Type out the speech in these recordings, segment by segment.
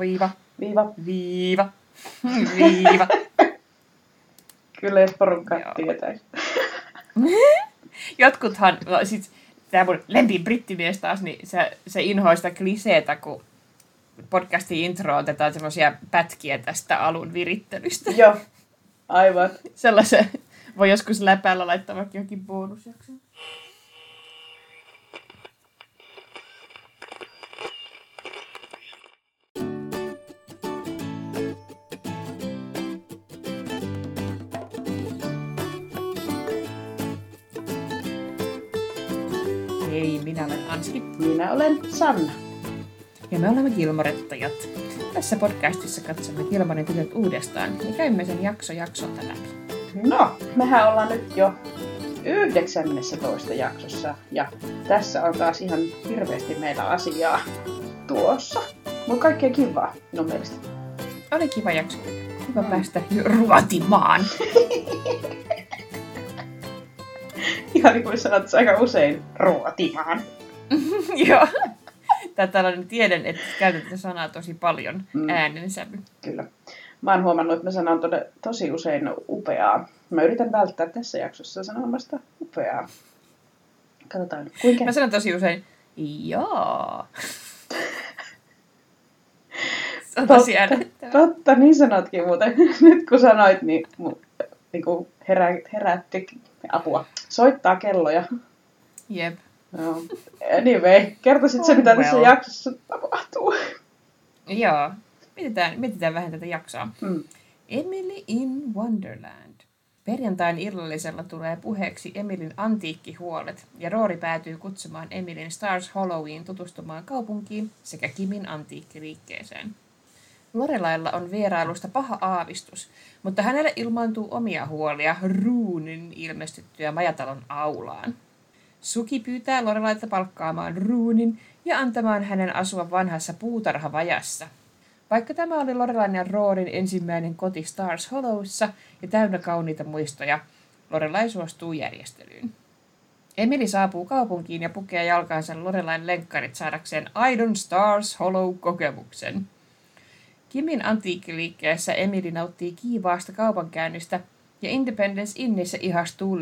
Viiva. Viiva. Viiva. Viiva. Kyllä jos porukka tietäisi. Jotkuthan, sit tää mun lempibrittimies taas, niin se inhoi sitä kliseetä, kun podcastin intro otetaan semmoisia pätkiä tästä alun virittelystä. Joo, aivan. Sellaisen voi joskus läpäällä laittaa vaikka johonkin bonusjakson. Hei, minä olen Anski. Minä olen Sanna. Ja me olemme Ilmorettäjät. Tässä podcastissa katsomme Ilmaninpilöt uudestaan ja käymme sen jaksolta läpi. No, mehän ollaan nyt jo 19. jaksossa ja tässä on taas ihan hirveästi meillä asiaa tuossa. Mutta kaikkea kivaa, minun mielestä. Oli kiva jakso. Kiva päästä ruotimaan. Ihan niin kuin sanot aika usein ruotimaan. Joo. Tällainen tiedän, että käytetään sanaa tosi paljon äänensävy. Kyllä. Mä oon huomannut, että mä sanon tosi usein upeaa. Mä yritän välttää tässä jaksossa sanomasta upeaa. Katsotaan, kuinka... Mä sanon tosi usein, joo. Se on tosi äännettävä. Totta, niin sanotkin muuten. Nyt kun sanoit, niin... Niinku herätti apua. Soittaa kelloja. Jep. No. Anyway, kertoisit sen, mitä tässä jaksossa tapahtuu. Joo. Mietitään vähän tätä jaksoa. Mm. Emily in Wonderland. Perjantain illallisella tulee puheeksi Emilyn antiikkihuolet, ja Rory päätyy kutsumaan Emilyn Stars Hollowin tutustumaan kaupunkiin sekä Kimin antiikkiliikkeeseen. Lorelailla on vierailusta paha aavistus, mutta hänelle ilmaantuu omia huolia Ruunin ilmestyttyä majatalon aulaan. Suki pyytää Lorelaita palkkaamaan Ruunin ja antamaan hänen asua vanhassa puutarhavajassa. Vaikka tämä oli Lorelain ja Roorin ensimmäinen koti Stars Hollowissa ja täynnä kauniita muistoja, Lorelai suostuu järjestelyyn. Emily saapuu kaupunkiin ja pukee jalkaansa Lorelain lenkkarit saadakseen aidon Stars Hollow-kokemuksen. Kimin antiikkiliikkeessä Emily nauttii kiivaasta kaupankäynnistä ja Independence Innissä ihastuu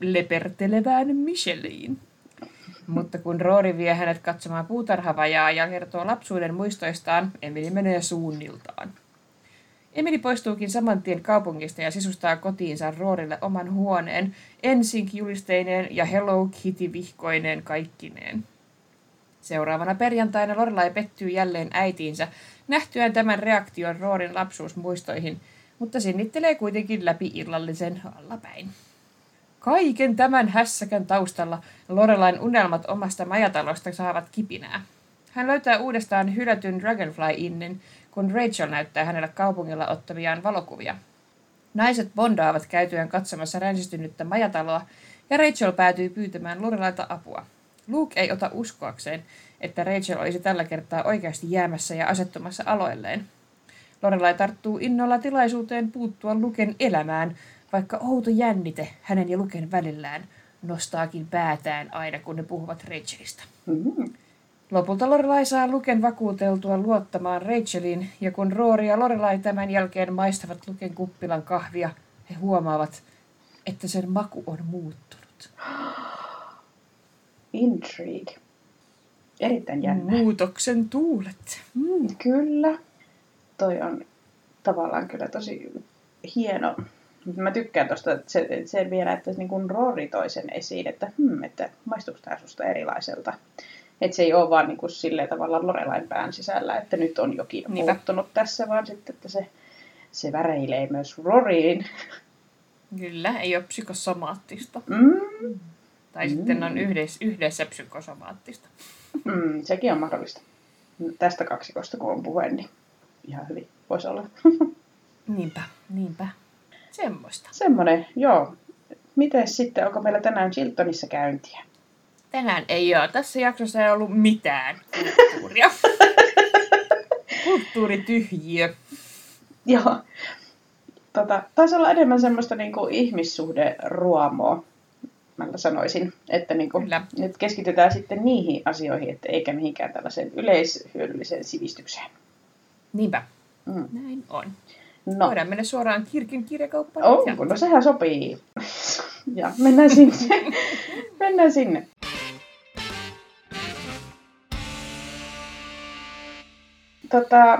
lepertelevään Micheliin. Mutta kun Rory vie hänet katsomaan puutarhavajaa ja kertoo lapsuuden muistoistaan, Emily menee suunniltaan. Emily poistuukin saman tien kaupungista ja sisustaa kotiinsa Rorylle oman huoneen, ensin julisteineen ja Hello Kitty -vihkoineen kaikkineen. Seuraavana perjantaina Lorelai pettyy jälleen äitiinsä, nähtyään tämän reaktion Roorin lapsuusmuistoihin, mutta sinnittelee kuitenkin läpi illallisen allapäin. Kaiken tämän hässäkän taustalla Lorelain unelmat omasta majatalosta saavat kipinää. Hän löytää uudestaan hylätyn Dragonfly Innin, kun Rachel näyttää hänelle kaupungilla ottamiaan valokuvia. Naiset bondaavat käytyään katsomassa ränsistynyttä majataloa, ja Rachel päätyy pyytämään Lorelailta apua. Luke ei ota uskoakseen, että Rachel olisi tällä kertaa oikeasti jäämässä ja asettumassa aloilleen. Lorelai tarttuu innolla tilaisuuteen puuttua Luken elämään, vaikka outo jännite hänen ja Luken välillään nostaakin päätään aina, kun ne puhuvat Rachelista. Mm-hmm. Lopulta Lorelai saa Luken vakuuteltua luottamaan Racheliin, ja kun Rory ja Lorelai tämän jälkeen maistavat Luken kuppilan kahvia, he huomaavat, että sen maku on muuttunut. Intrigue. Erittäin jännä. Muutoksen tuulet. Mm. Kyllä. Toi on tavallaan kyllä tosi hieno. Mä tykkään tosta sen vielä, että niin kun Rory toi sen esiin, että, että maistuuko tää susta erilaiselta. Että se ei ole vaan niin kun silleen tavallaan Lorelain pään sisällä, että nyt on jokin muuttunut tässä, vaan sitten, että se väreilee myös Roryin. Kyllä, ei ole psykosomaattista. Mm. Tai sitten on yhdessä psykosomaattista. Sekin on mahdollista. Tästä kaksikosta kun on puhe, niin ihan hyvin voisi olla. Niinpä. Semmoista. Semmoinen, joo. Mites sitten, onko meillä tänään Chiltonissa käyntiä? Tänään ei ole. Tässä jaksossa ei ollut mitään kulttuuria. Kulttuurityhjiö. Joo. Taisi olla enemmän semmoista niin kuin ihmissuhderuomoa. mä sanoisin, että niin kuin, nyt keskitytään sitten niihin asioihin, että eikä mihinkään tällaiseen yleishyödylliseen sivistykseen. Niinpä, näin on. No. Voidaan mennä suoraan kirkin kirjakauppaan. Onko? No sehän sopii. Ja mennään sinne. Mennään sinne.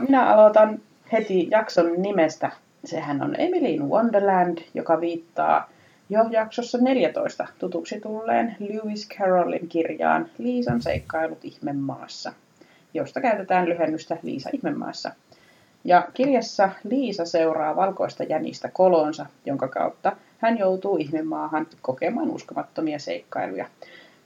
Minä aloitan heti jakson nimestä. Sehän on Emily in Wonderland, joka viittaa jo jaksossa 14 tutuksi tulleen Lewis Carrollin kirjaan Liisan seikkailut ihme maassa, josta käytetään lyhennystä Liisa ihme maassa. Ja kirjassa Liisa seuraa valkoista jänistä kolonsa, jonka kautta hän joutuu ihmemaahan kokemaan uskomattomia seikkailuja.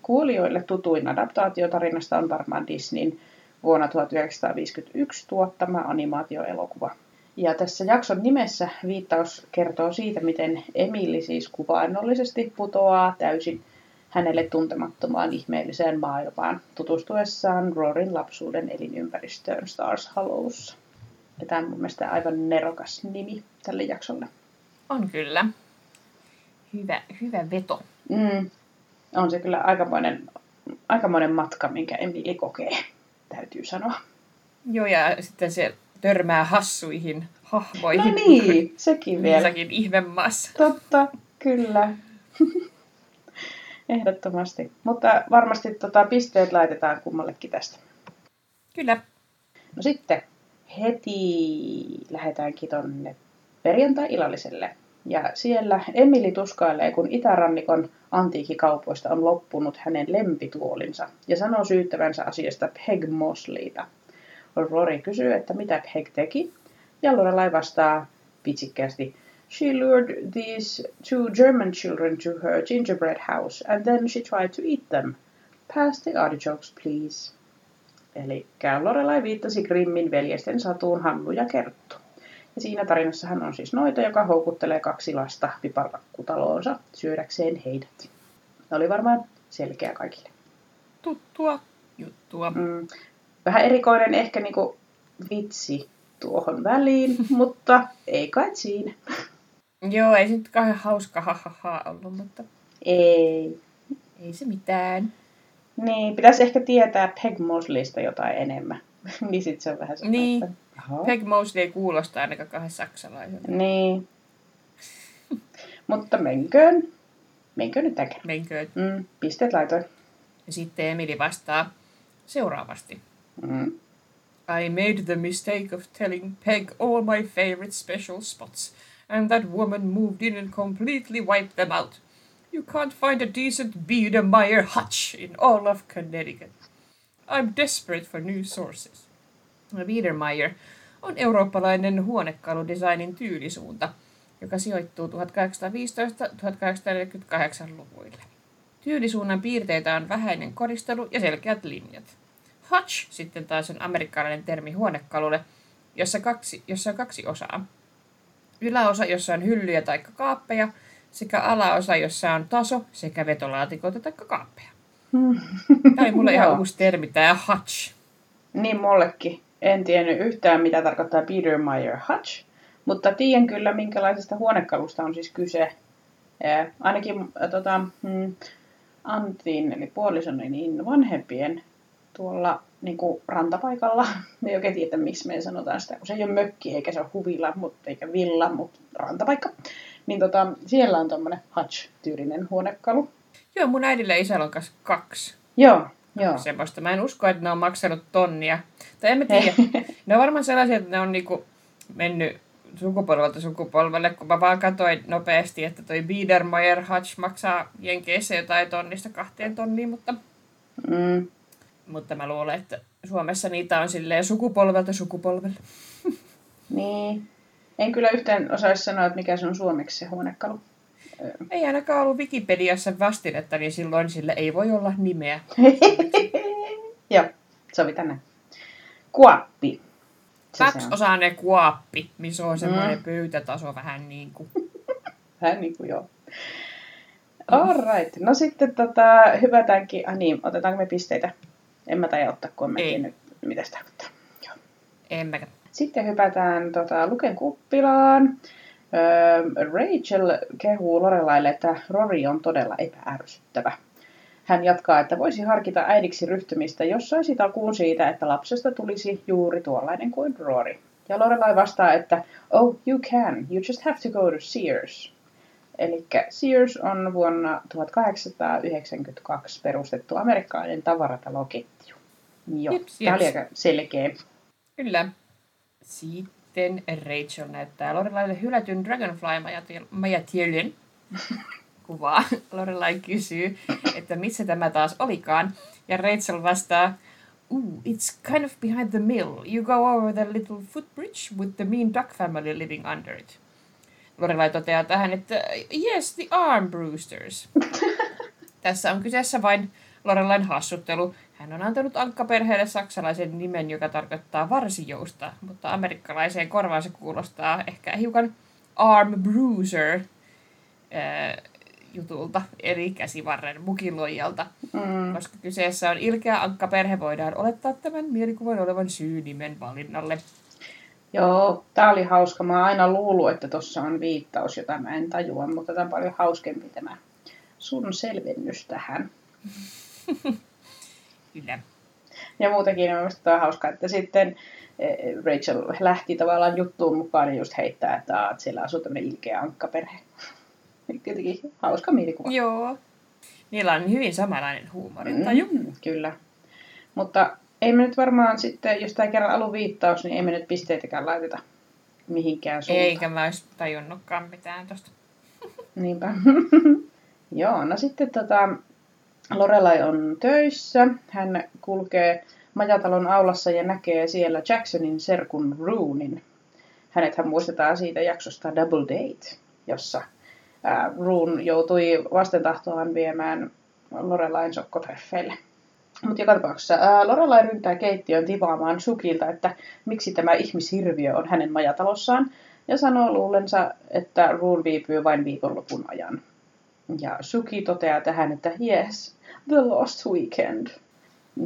Kuulijoille tutuin adaptaatiotarinasta on varmaan Disneyn vuonna 1951 tuottama animaatioelokuva. Ja tässä jakson nimessä viittaus kertoo siitä, miten Emily siis kuvaannollisesti putoaa täysin hänelle tuntemattomaan ihmeelliseen maailmaan tutustuessaan Roryn lapsuuden elinympäristöön Stars Hollowssa. Ja tämä on mun mielestä aivan nerokas nimi tälle jaksolle. On kyllä. Hyvä veto. On se kyllä aikamoinen matka, minkä Emily kokee, täytyy sanoa. Joo, ja sitten se törmää hassuihin hahmoihin. No niin, sekin vielä. Jossakin ihmemaassa. Totta, kyllä. Ehdottomasti. Mutta varmasti pisteet laitetaan kummallekin tästä. Kyllä. No sitten heti lähdetäänkin tonne perjantai-ilalliselle. Ja siellä Emily tuskailee, kun itärannikon antiikkikaupoista on loppunut hänen lempituolinsa ja sanoo syyttävänsä asiasta Peg Mosleyta. Rory kysyy, että mitä Peg teki, ja Lorelai vastaa pitsikkäästi, She lured these two German children to her gingerbread house, and then she tried to eat them. Pass the artichokes, please. Eli Lorelai viittasi Grimmin veljesten satuun Hannu ja Kerttu. Ja siinä tarinassa hän on siis noita, joka houkuttelee kaksi lasta piparlakkutaloonsa syödäkseen heidät. Ne oli varmaan selkeä kaikille. Tuttua juttua. Vähän erikoinen ehkä niinku vitsi tuohon väliin, mutta ei kai siinä. Joo, ei se nyt kauhean hauska ha-ha-ha ollut, mutta ei. Ei se mitään. Niin, pitäisi ehkä tietää Peg Mosleysta jotain enemmän. Niin sit se on vähän sellaista. Niin, Peg Mosley ei kuulosta ainakaan kahden saksalaiselta. Niin. Mutta menköön nyt tämän kerran. Menköön. Pisteet laitoin. Ja sitten Emily vastaa seuraavasti. I made the mistake of telling Peg all my favorite special spots, and that woman moved in and completely wiped them out. You can't find a decent Biedermeier Hutch in all of Connecticut. I'm desperate for new sources. Biedermeier on eurooppalainen huonekaludesignin tyylisuunta, joka sijoittuu 1815–1848 luvuille. Tyylisuunnan piirteitä on vähäinen koristelu ja selkeät linjat. Hutch sitten taas on amerikkalainen termi huonekalulle, jossa on kaksi osaa. Yläosa, jossa on hyllyjä tai kaappeja, sekä alaosa, jossa on taso sekä vetolaatikoita tai kaappeja. Tämä oli mulle ihan uusi termi, tämä Hutch. Niin mullekin. En tiennyt yhtään, mitä tarkoittaa Biedermeier Hutch, mutta tiedän kyllä, minkälaisesta huonekalusta on siis kyse. Ainakin Antin, eli puolisoni, niin vanhempien tuolla niin kuin rantapaikalla. Me ei oikein tiedä, miksi me sanotaan sitä, kun se ei ole mökki, eikä se ole huvila, eikä villa, mutta rantapaikka. Niin siellä on tommonen Hutch-tyylinen huonekalu. Joo, mun äidillä ja isällä on kanssa kaksi. Joo. Semmoista. Mä en usko, että ne on maksanut tonnia. Tai en mä tiedä. Ne on varmaan sellaisia, että ne on niinku mennyt sukupolvelta sukupolvelle, kun mä vaan katsoin nopeasti, että toi Biedermeier Hutch maksaa Jenkeissä jotain 1,000–2,000, mutta mutta mä luulen, että Suomessa niitä on silleen sukupolvelta sukupolvelle. Niin. En kyllä yhtään osaisi sanoa, että mikä se on suomeksi se huonekalu. Ei ainakaan ollut Wikipediassa vastinetta, niin silloin sillä ei voi olla nimeä. Joo, sovitaan näin. Kuoppi. Kaksiosainen kuoppi, missä on semmoinen pöytätaso vähän niin kuin. Vähän niin kuin joo. Alright, no sitten hypätäänkin. Niin, otetaanko me pisteitä? En mä tajaa ottaa, kun en mä tiennyt, mitä se tarkoittaa. Joo. En mäkään. Sitten hypätään Luken kuppilaan. Rachel kehuu Lorelaille, että Rory on todella epäärsyttävä. Hän jatkaa, että voisi harkita äidiksi ryhtymistä, jos saisi takuun siitä, että lapsesta tulisi juuri tuollainen kuin Rory. Ja Lorelai vastaa, että oh, you can, you just have to go to Sears. Eli Sears on vuonna 1892 perustettu amerikkalainen tavarataloketju. Joo, tämä oli aika selkeä. Kyllä. Sitten Rachel näyttää Lorelaille hylätyn Dragonfly-majatielyn kuvaa. Lorelai kysyy, että missä tämä taas olikaan. Ja Rachel vastaa, ooh, it's kind of behind the mill. You go over the little footbridge with the mean duck family living under it. Lorelai toteaa tähän, että yes, the Armbruisters. Tässä on kyseessä vain Lorelain hassuttelu. Hän on antanut ankkaperheelle saksalaisen nimen, joka tarkoittaa varsijousta, mutta amerikkalaiseen korvaan se kuulostaa ehkä hiukan Armbruiser jutulta, eli käsivarren mukiloijalta. Mm. Koska kyseessä on ilkeä ankkaperhe, voidaan olettaa tämän mielikuvan olevan syy nimen valinnalle. Joo, tää oli hauska. Mä oon aina luullut, että tossa on viittaus, jota mä en tajua, mutta tää on paljon hauskempi tämä sun selvennys tähän. Kyllä. Ja muutenkin mielestäni tää on hauska, että sitten Rachel lähti tavallaan juttuun mukaan ja just heittää, että siellä asuu tämmönen ilkeä ankkaperhe. Tietenkin hauska mielikuva. Joo. Niillä on hyvin samanlainen huumorintaju. Kyllä. Mutta ei me nyt varmaan sitten, jos tämä kerran alun viittaus, niin ei me nyt pisteitäkään laiteta mihinkään suuntaan. Eikä mä olisi tajunnutkaan mitään tosta. Niinpä. Joo, no sitten Lorelai on töissä. Hän kulkee majatalon aulassa ja näkee siellä Jacksonin serkun Roonin. Hänethän muistetaan siitä jaksosta Double Date, jossa Roon joutui vastentahtoaan viemään Lorelain sokkotreffeille. Mutta joka tapauksessa Lorelai ryntää keittiön tivaamaan Sukilta, että miksi tämä ihmishirviö on hänen majatalossaan, ja sanoo luulensa, että Roon viipyy vain viikonlopun ajan. Ja Suki toteaa tähän, että yes, The Lost Weekend.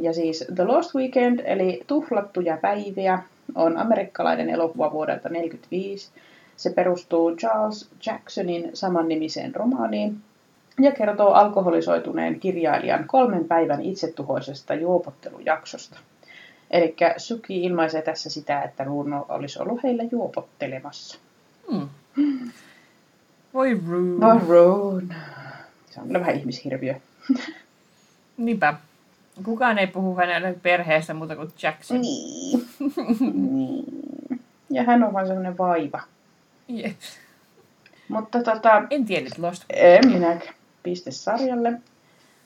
Ja siis The Lost Weekend, eli tuhlattuja päiviä, on amerikkalainen elokuva vuodelta 1945. Se perustuu Charles Jacksonin samannimiseen romaaniin. Ja kertoo alkoholisoituneen kirjailijan 3 päivän itsetuhoisesta juopottelujaksosta. Eli Suki ilmaisee tässä sitä, että Runo olisi ollut heillä juopottelemassa. Hmm. Voi Runo. Voi Runo. Se on vähän ihmishirviö. Niinpä. Kukaan ei puhu hänen perheestä muuta kuin Jackson. Niin. Ja hän on vaan sellainen vaiva. Jep. Mutta en tiedä Lost. En minäkään. Piste sarjalle.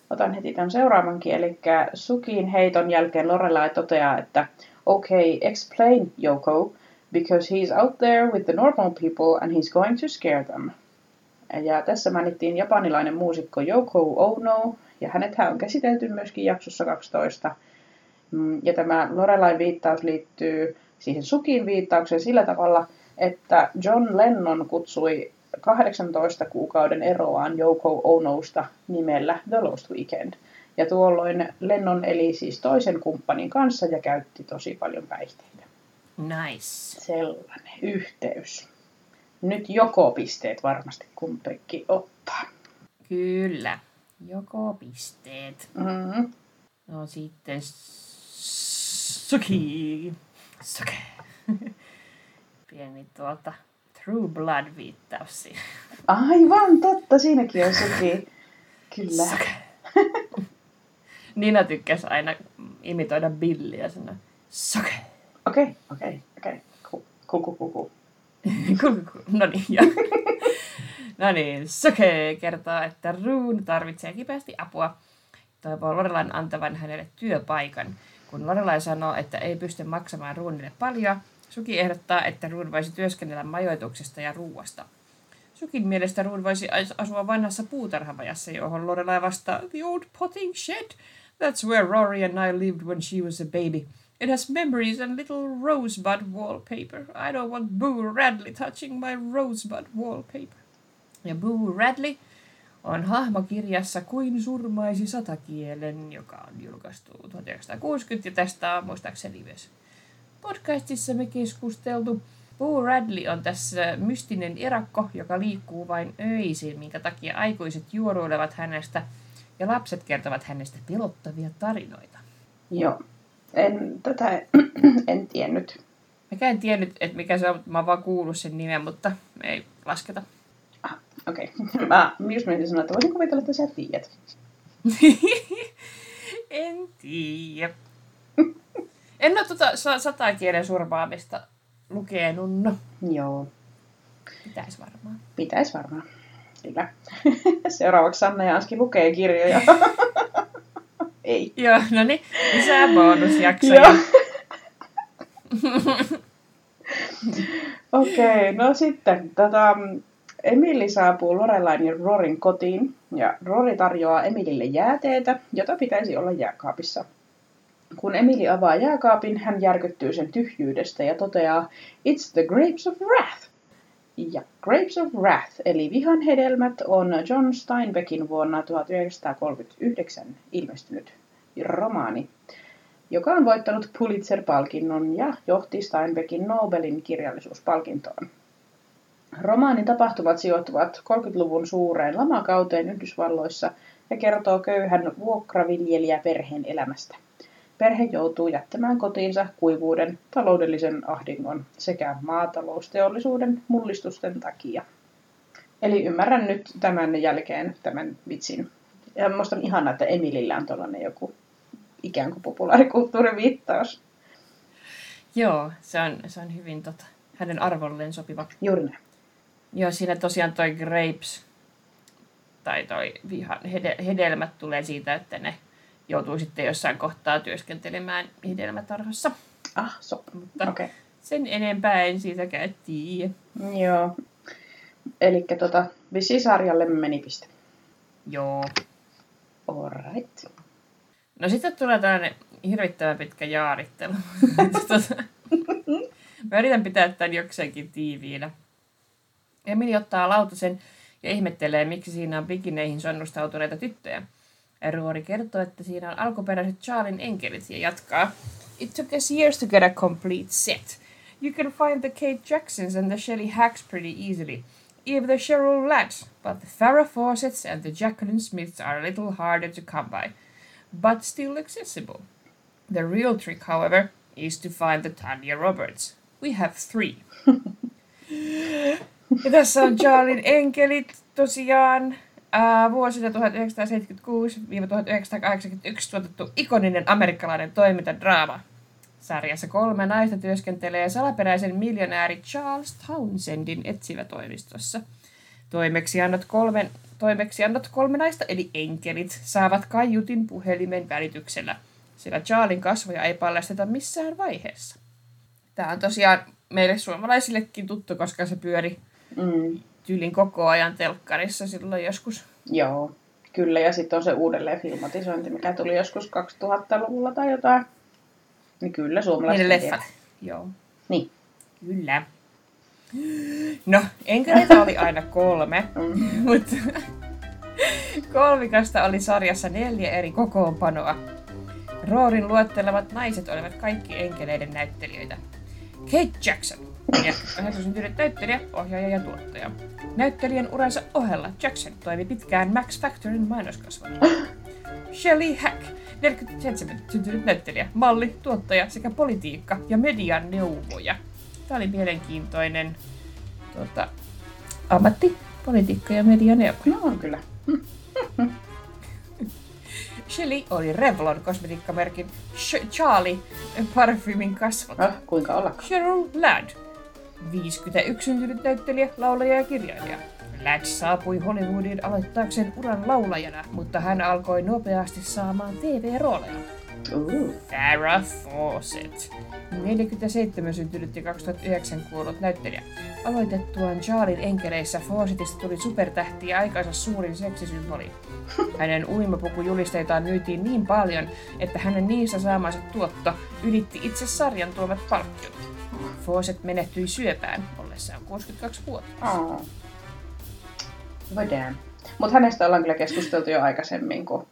Otan heti tämän seuraavankin. Eli Sukin heiton jälkeen Lorelai toteaa, että okay, explain, Yoko, because he's out there with the normal people and he's going to scare them. Ja tässä mainittiin japanilainen muusikko Yoko Ono, ja hänethän on käsitelty myöskin jaksossa 12. Ja tämä Lorelain viittaus liittyy siihen Sukin viittaukseen sillä tavalla, että John Lennon kutsui 18 kuukauden eroaan Yoko Onosta nimellä The Lost Weekend. Ja tuolloin Lennon eli siis toisen kumppanin kanssa ja käytti tosi paljon päihteitä. Nice. Sellainen yhteys. Nyt joko pisteet varmasti kumpikin ottaa. Kyllä. Joko pisteet. Mm-hmm. No sitten Suki. Suki. Pieni True Blood-viittaus siinä. Aivan totta, siinäkin on sekin. Kyllä. Nina tykkäsi aina imitoida Billiä sana. Soke. Okei. Kuku. Noniin, joo. Noniin, Soke kertoo, että Roon tarvitsee kipeästi apua. Toivoo Lorelain antavan hänelle työpaikan. Kun Lorelai sanoo, että ei pysty maksamaan Roonille paljon, Suki ehdottaa, että Roon voisi työskennellä majoituksesta ja ruuasta. Sukin mielestä Roon voisi asua vanhassa puutarhavajassa, johon Lorelai vastaa, the old potting shed. That's where Rory and I lived when she was a baby. It has memories and little rosebud wallpaper. I don't want Boo Radley touching my rosebud wallpaper. Ja Boo Radley on hahmokirjassa Kuin surmaisi satakielen, joka on julkaistu 1960, ja tästä on muistaakseni myös podcastissa me keskusteltu. Boo Radley on tässä mystinen erakko, joka liikkuu vain öisin, minkä takia aikuiset juoruilevat hänestä ja lapset kertovat hänestä pelottavia tarinoita. Joo, en tiennyt. Mäkään en tiennyt, että mikä se on, mutta mä oon vaan kuullut sen nimen, mutta ei lasketa. Ah, okei. Okay. Mä just mietin sanoa, että voisin kuvitella, että sä tiedät. En tiedä. En ole tuota 100 kielen surmaamista lukenut. Joo. Pitäis varmaan. Kyllä. Seuraavaksi Sanna ja Anski lukee kirjoja. Ei. Joo, no niin. Lisää bonusjaksoja. Okei, no sitten. Emily saapuu Lorelain ja Rorin kotiin. Ja Rory tarjoaa Emilylle jääteetä, jota pitäisi olla jääkaapissa. Kun Emily avaa jääkaapin, hän järkyttyy sen tyhjyydestä ja toteaa, "It's the grapes of wrath!" Ja grapes of wrath, eli vihan hedelmät, on John Steinbeckin vuonna 1939 ilmestynyt romaani, joka on voittanut Pulitzer-palkinnon ja johti Steinbeckin Nobelin kirjallisuuspalkintoon. Romaanin tapahtumat sijoittuvat 30-luvun suureen lamakauteen Yhdysvalloissa ja kertoo köyhän vuokraviljelijäperheen elämästä. Perhe joutuu jättämään kotiinsa kuivuuden, taloudellisen ahdingon sekä maatalousteollisuuden mullistusten takia. Eli ymmärrän nyt tämän jälkeen tämän vitsin. Ja musta on ihanaa, että Emilyllä on tuollainen joku ikään kuin populaarikulttuuriviittaus. Joo, se on hyvin hänen arvolleen sopiva. Juuri näin. Joo, siinä tosiaan toi grapes tai toi hedelmät tulee siitä, että ne joutuu sitten jossain kohtaa työskentelemään hedelmätarhassa. Ah, mutta okay. Sen enempää en siitäkään tiedä. Joo. Elikkä visisarjalle meni piste. Joo. All right. No sitten tulee tällainen hirvittävän pitkä jaarittelu. Mä yritän pitää tämän jokseenkin tiiviinä. Emily ottaa lautasen ja ihmettelee, miksi siinä on bikineihin sonnustautuneita tyttöjä. Rory kertoo, että siinä on alkuperäiset Charlien enkelit ja jatkaa. It took us years to get a complete set. You can find the Kate Jacksons and the Shelley Hacks pretty easily. Even the Cheryl Lads, but the Farrah Fawcetts and the Jacqueline Smiths are a little harder to come by. But still accessible. The real trick, however, is to find the Tanya Roberts. We have 3. Ja tässä on Charlien enkelit tosiaan. Vuosina 1976-1981 tuotettu ikoninen amerikkalainen toimintadraama. Sarjassa 3 naista työskentelee salaperäisen miljonääri Charles Townsendin etsivätoimistossa. Toimeksiannot kolme naista eli enkelit saavat kaiutin puhelimen välityksellä, sillä Charlien kasvoja ei paljasteta missään vaiheessa. Tämä on tosiaan meille suomalaisillekin tuttu, koska se pyöri tyylin koko ajan telkkarissa silloin joskus. Joo, kyllä. Ja sitten on se uudelleen filmatisointi, mikä tuli joskus 2000-luvulla tai jotain. Niin kyllä suomalaiset ne leffat. Joo. Niin. Kyllä. No, enkä niitä oli aina 3, mutta kolmikasta oli sarjassa 4 eri kokoonpanoa. Roorin luettelemat naiset olivat kaikki enkeleiden näyttelijöitä. Kate Jackson. Ja hän on syntynyt näyttelijä, ohjaaja ja tuottaja. Näyttelijän uransa ohella Jackson toimi pitkään Max Factorin mainoskasvattajana. Shelley Hack, 47, syntynyt näyttelijä, malli, tuottaja sekä politiikka ja median neuvoja. Tämä oli mielenkiintoinen ammatti, politiikka ja median neuvoja. No on kyllä. Shelley oli Revlon kosmetiikkamerkin Charlie parfymin kasvattaja. Kuinka ollakaan? Cheryl Ladd, 51 syntynyt näyttelijä, laulaja ja kirjailija. Ladd saapui Hollywoodiin aloittaakseen uran laulajana, mutta hän alkoi nopeasti saamaan TV-rooleja. Farrah Fawcett, 47 syntynyt ja 2009 kuollut näyttelijä. Aloitettuaan Charlien enkeleissä Fawcettista tuli supertähti ja aikansa suurin seksisymboli. Hänen uimapukujulisteitaan myytiin niin paljon, että hänen niistä saamansa tuotto ylitti itse sarjan tuomat palkkiot. Fawcett menehtyi syöpään ollessaan 62-vuotias. Oh. Voidaan. Mutta hänestä ollaan kyllä keskusteltu jo aikaisemmin, kun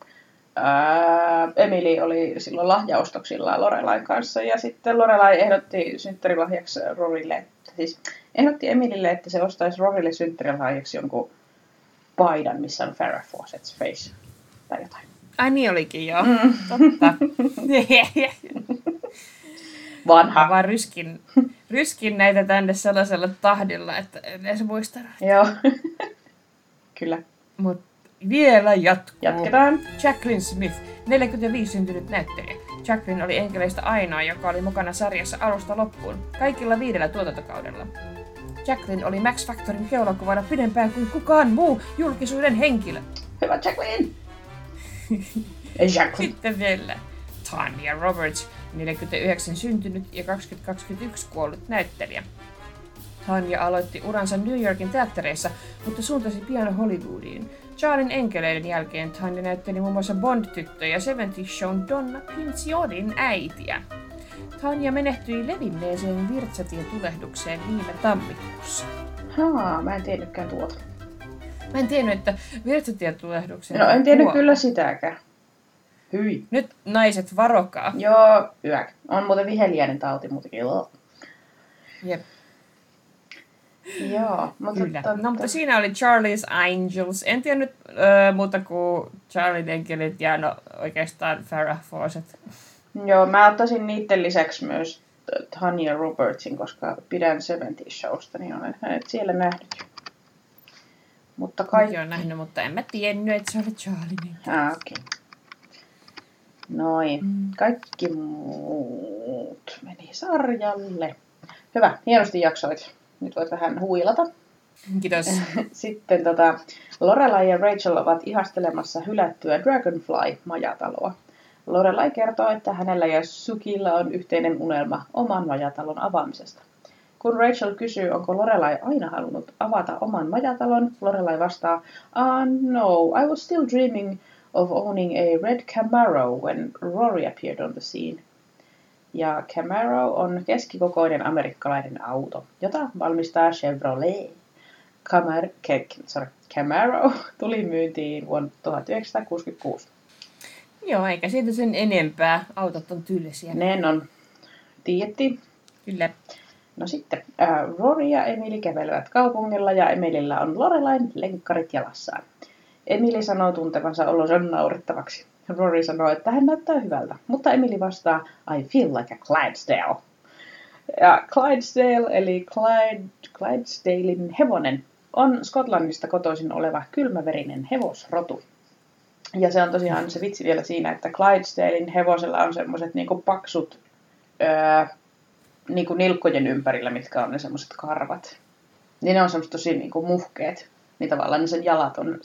Emily oli silloin lahjaostoksillaan Lorelain kanssa ja sitten Lorelai ehdotti synttärilahjaksi Rorylle, että Siis ehdotti Emilille, että se ostaisi Rorille synttärilahjaksi jonkun paidan, missä on Farrah Fawcett's face tai jotain. Ai niin olikin joo, totta. Vanha. Mä vaan ryskin näitä tänne sellaisella tahdilla, että en edes muista. Joo, kyllä. Mut vielä jatkuu. Jatketaan. Jacqueline Smith, 45 syntynyt näyttelijä. Jacqueline oli enkeleistä ainoa, joka oli mukana sarjassa alusta loppuun, kaikilla 5 tuotantokaudella. Jacqueline oli Max Factorin keulakuvana pidempään kuin kukaan muu julkisuuden henkilö. Hyvä Jacqueline! Jacqueline. Sitten vielä Tanya Roberts, 49 syntynyt ja 2021 kuollut näyttelijä. Tanya aloitti uransa New Yorkin teattereissa, mutta suuntasi pian Hollywoodiin. Charlien enkeleiden jälkeen Tanya näytteli muun muassa Bond-tyttöjä ja 70s-shown Donna Pincionin äitiä. Tanya menehtyi levinneeseen virtsatietulehdukseen viime tammikuussa. Haa, mä en tiennytkään tuota. Mä en tiennyt, että virtsatietulehdukseen... No en tiennyt kyllä sitäkään. Hyi. Nyt naiset, varokaa. Joo, yäk. On muuten viheliäinen tauti, mutta joo. Jep. Joo, mutta... No, mutta siinä oli Charlie's Angels. En tiedä nyt muuta kuin Charlien enkelit ja no oikeastaan Farrah Fawcett. Joo, mä ottaisin niiden lisäksi myös Tanya Robertsin, koska pidän 70s-showsta, niin olen hänet siellä nähnyt. Mutta kaikki... Mäkin olen nähnyt, mutta en mä tiennyt, että se oli Charlien. Ah, okei. Okay. Noin. Kaikki muut meni sarjalle. Hyvä, hienosti jaksoit. Nyt voit vähän huilata. Kiitos. Sitten Lorelai ja Rachel ovat ihastelemassa hylättyä Dragonfly-majataloa. Lorelai kertoo, että hänellä ja Sukilla on yhteinen unelma oman majatalon avaamisesta. Kun Rachel kysyy, onko Lorelai aina halunnut avata oman majatalon, Lorelai vastaa, no, I was still dreaming of owning a red Camaro when Rory appeared on the scene. Ja Camaro on keskikokoinen amerikkalainen auto, jota valmistaa Chevrolet. Camaro tuli myyntiin vuonna 1966. Joo, eikä siitä sen enempää. Autot on tyylisiä. Ne on. Tietti. Kyllä. No sitten, Rory ja Emily kävelevät kaupungilla ja Emilillä on Lorelain lenkkarit jalassaan. Emily sanoo tuntevansa olonsa naurettavaksi. Rory sanoo, että hän näyttää hyvältä, mutta Emily vastaa, I feel like a Clydesdale. Ja Clydesdale, eli Clydesdalen hevonen, on Skotlannista kotoisin oleva kylmäverinen hevosrotu. Ja se on tosiaan se vitsi vielä siinä, että Clydesdalen hevosella on semmoiset niinku paksut niinku nilkkojen ympärillä, mitkä on ne semmoiset karvat. Niin ne on semmoiset tosi niinku muhkeet. Niin tavallaan ne sen jalat on,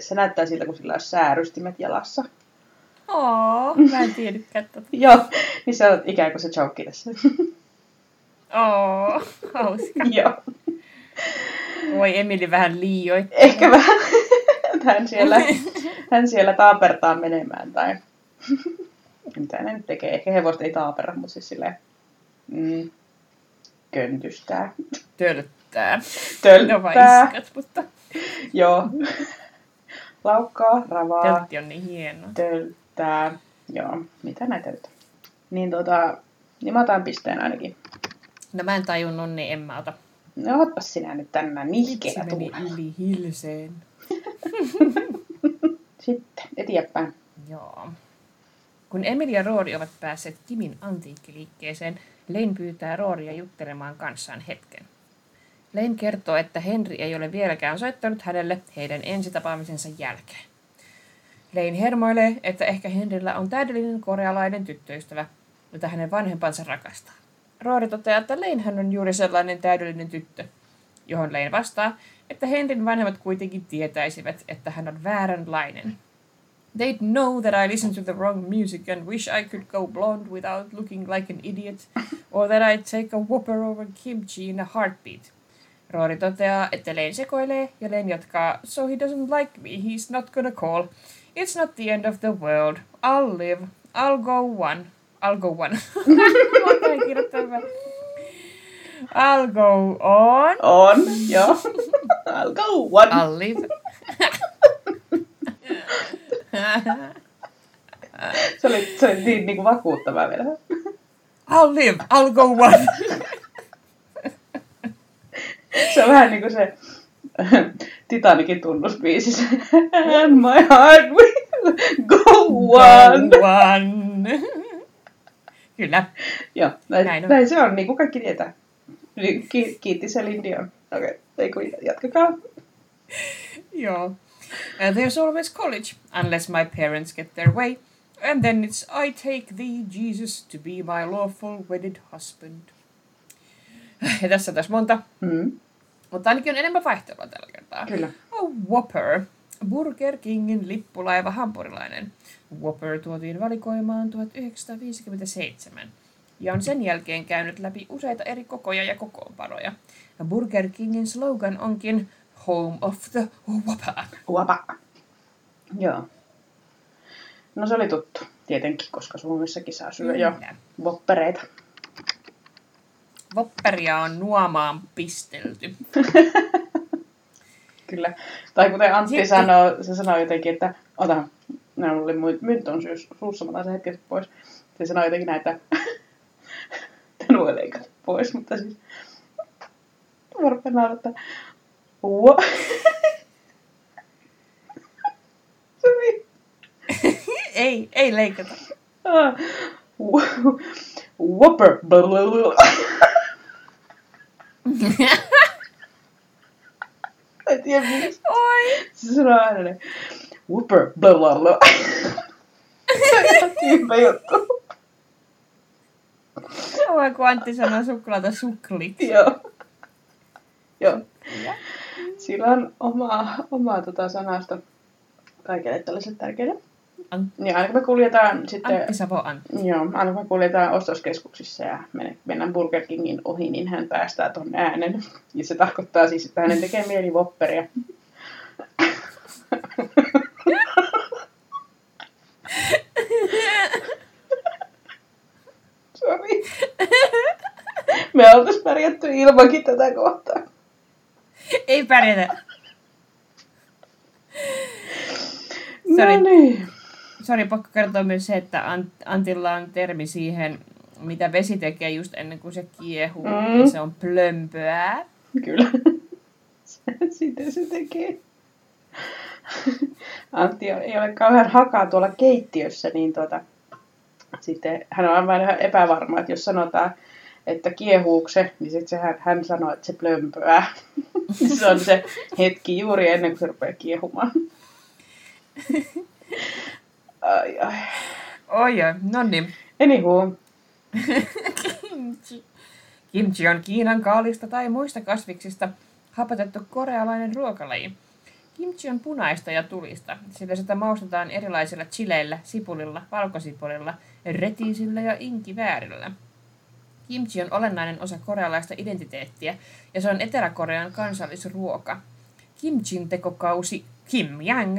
se näyttää siltä, kun sillä on säärystimet jalassa. Oo, mä en tiennytkään totta. Joo, niin sä olet ikään kuin se joke tässä. Oo, hauska. Joo. Voi Emily vähän liioittaa. Ehkä vähän. Hän siellä taapertaa menemään tai mitä hän nyt tekee. Ehkä hevosta ei taapera, mutta siis silleen köntystää. Tölttää. No vaiskat, mutta... Joo. Laukkaa, ravaa. Töltti on niin hieno. Tölttää. Joo. Mitä näitä nyt? Niin niin mä otan pisteen ainakin. No mä en tajunnut, niin en mä ota. No ootpas sinä nyt tänään nihkeä tuulella. Meni yli hilseen. Sitten eteenpäin. Joo. Kun Emily ja Rory ovat päässeet Kimin antiikkiliikkeeseen, Lane pyytää Rorya juttelemaan kanssaan hetken. Lane kertoo, että Henry ei ole vieläkään soittanut hänelle heidän ensitapaamisensa jälkeen. Lane hermoilee, että ehkä Henryllä on täydellinen korealainen tyttöystävä, jota hänen vanhempansa rakastaa. Rory toteaa, että Lanehän on juuri sellainen täydellinen tyttö, johon Lane vastaa, että Henryn vanhemmat kuitenkin tietäisivät, että hän on vääränlainen. They'd know that I listen to the wrong music and wish I could go blonde without looking like an idiot, or that I'd take a Whopper over kimchi in a heartbeat. Rory toteaa, että Lane sekoilee, ja Lane jatkaa, so he doesn't like me, he's not gonna call. It's not the end of the world. I'll live. I'll go one. I'll go on. On, joo. I'll go one. I'll live. Se oli niin vakuuttavaa vielä. I'll live. I'll go one. Se on vähän niin kuin se Titanikin tunnusbiisi. Se, and my heart will go one. Go one. Kyllä. Joo, näin se on, niin kuin kaikki tietää. Kiitti Celine Dion. Okei, okay. Jatkakaa. Joo. There's always college, unless my parents get their way. And then it's I take thee, Jesus, to be my lawful wedded husband. Ja tässä on taas monta. Mm. Mutta ainakin on enemmän vaihtelua tällä kertaa. Kyllä. Whopper. Burger Kingin lippulaiva hampurilainen. Whopper tuotiin valikoimaan 1957. Ja on sen jälkeen käynyt läpi useita eri kokoja ja kokoonpanoja. Burger Kingin slogan onkin Home of the Whopper. Whopper. Joo. No se oli tuttu tietenkin, koska Suomessakin saa syödä jo whoppereita. Whopperia on nuomaan pistelty. Kyllä. Tai kuten Antti sitten sanoi jotenkin, että otahan, ne oli myynti on suussa, mä otan sen hetkessä pois. Se sanoi jotenkin näitä, että ne voi leikata pois, mutta siis varmaan naurattaa. Ei leikata. Whopper. En tiedä miksi. Oi. Se sanoo ääneen. Whopper. Se on ihan tyhmä juttu. Samoin kuin Antti sanoo suklaata sukliksi. Joo. Sillä on omaa sanasta kaikille tällaiset tärkeille. Ja aina kun me kuljetaan sitten ostoskeskuksissa ja mennään Burger Kingin ohi, niin hän päästää ton äänen. Ja se tarkoittaa siis, että hänen tekee mieli whopperia. Sori. Me oltais pärjätty ilmankin tätä kohtaa. Ei pärjätä. Sori. No niin. Sori, pakko kertoa myös se, että Antilla on termi siihen, mitä vesi tekee just ennen kuin se kiehuu. Ja se on plömpöä. Kyllä. Sitä se tekee. Antti ei ole kauhean hakaa tuolla keittiössä, niin sitten hän on aivan ihan epävarma, että jos sanotaan, että kiehuuko se, niin sitten hän sanoo, että se plömpöää. Se on se hetki juuri ennen kuin se rupeaa kiehumaan. Ai. Oi, no niin. Anywho. Kimchi on Kiinan kaalista tai muista kasviksista hapatettu korealainen ruokalaji. Kimchi on punaista ja tulista, sillä sitä maustetaan erilaisilla chileillä, sipulilla, valkosipulilla, retiisillä ja inkiväärillä. Kimchi on olennainen osa korealaista identiteettiä ja se on Etelä-Korean kansallisruoka. Kimchin tekokausi Kimjang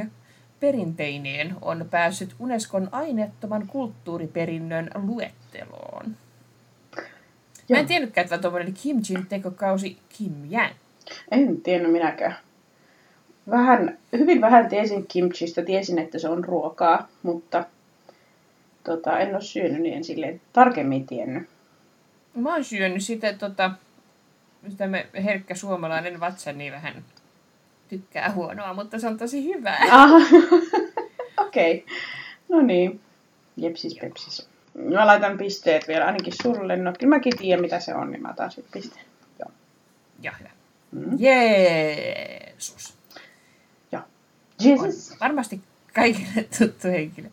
perinteineen on päässyt Unescon aineettoman kulttuuriperinnön luetteloon. Joo. Mä en tiennytkään, että on tuommoinen kimchin tekokausi Kimjang. En tiennyt minäkään. Hyvin vähän tiesin kimchistä. Tiesin, että se on ruokaa, mutta en ole syönyt, niin en silleen tarkemmin tiennyt. Mä oon syönyt sitä, sitä me herkkä suomalainen vatsa niin vähän tykkää huonoa, mutta se on tosi hyvää. Okei. Okay. No niin. Jepsis pepsis. Mä laitan pisteet vielä ainakin sulle. No kyllä mäkin tiedän, mitä se on, niin mä otan sitten pisteen. Joo. Ja hyvä. Mm. Jeesus. Joo. Jesus. On varmasti kaikille tuttu henkilö.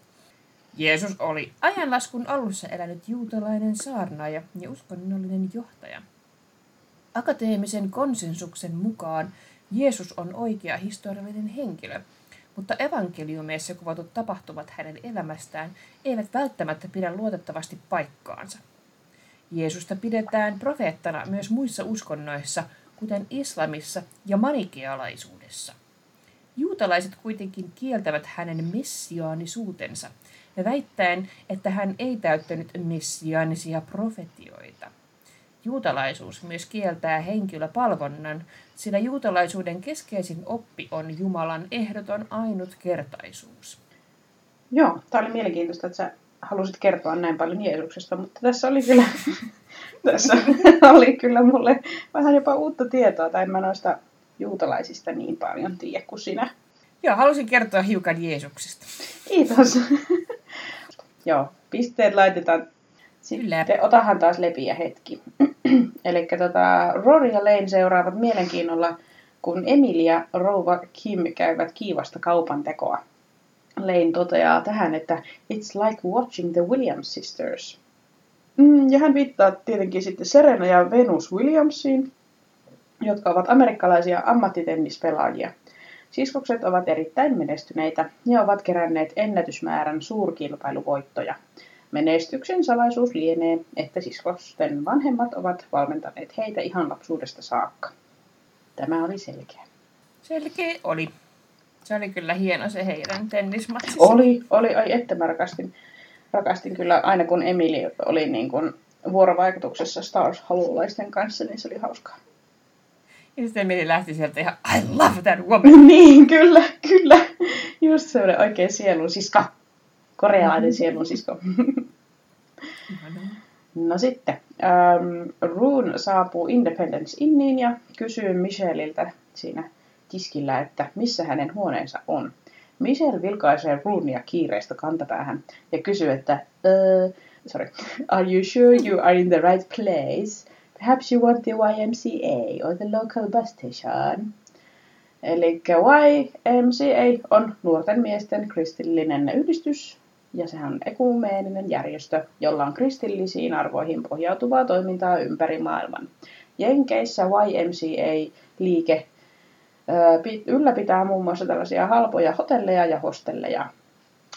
Jeesus oli ajanlaskun alussa elänyt juutalainen saarnaaja ja uskonnollinen johtaja. Akateemisen konsensuksen mukaan Jeesus on oikea historiallinen henkilö, mutta evankeliumeissa kuvatut tapahtumat hänen elämästään eivät välttämättä pidä luotettavasti paikkaansa. Jeesusta pidetään profeettana myös muissa uskonnoissa, kuten islamissa ja manikealaisuudessa. Juutalaiset kuitenkin kieltävät hänen messiaanisuutensa, väittäen, että hän ei täyttänyt messiaanisia profetioita. Juutalaisuus myös kieltää henkilöpalvonnan, sillä juutalaisuuden keskeisin oppi on Jumalan ehdoton ainutkertaisuus. Joo, tämä oli mielenkiintoista, että sä halusit kertoa näin paljon Jeesuksesta, mutta tässä oli kyllä Tässä oli kyllä mulle vähän jopa uutta tietoa, tai en mä noista juutalaisista niin paljon tiedä kuin sinä. Joo, halusin kertoa hiukan Jeesuksesta. Kiitos. Joo, pisteet laitetaan. Sitten kyllä. Otahan taas lepiä hetki. Elikkä Rory ja Lane seuraavat mielenkiinnolla, kun Emily ja rouva Kim käyvät kiivasta kaupantekoa. Lane toteaa tähän, että it's like watching the Williams sisters. Ja hän viittaa tietenkin sitten Serena ja Venus Williamsiin, jotka ovat amerikkalaisia ammattitennispelaajia. Siskokset ovat erittäin menestyneitä ja ovat keränneet ennätysmäärän suurkilpailuvoittoja. Menestyksen salaisuus lienee, että siskosten vanhemmat ovat valmentaneet heitä ihan lapsuudesta saakka. Tämä oli selkeä. Selkeä oli. Se oli kyllä hieno se heidän tennismatsi. Oli. Ai että mä rakastin kyllä aina kun Emily oli niin kuin vuorovaikutuksessa Stars-halulaisten kanssa, niin se oli hauskaa. Ja sitten Emily lähti sieltä ihan, I love that woman! Niin, kyllä. Just semmoinen oikein sielun siska. Korealainen sielun sisko. No sitten. Roon saapuu Independence Inniin ja kysyy Micheliltä siinä tiskillä, että missä hänen huoneensa on. Michelle vilkaisee Roonia kiireistä kantapäähän ja kysyy, että are you sure you are in the right place? Perhaps you want the YMCA or the local bus station. Elikkä YMCA on nuorten miesten kristillinen yhdistys, ja sehän on ekumeeninen järjestö, jolla on kristillisiin arvoihin pohjautuvaa toimintaa ympäri maailman. Jenkeissä YMCA-liike ylläpitää muun muassa tällaisia halpoja hotelleja ja hostelleja.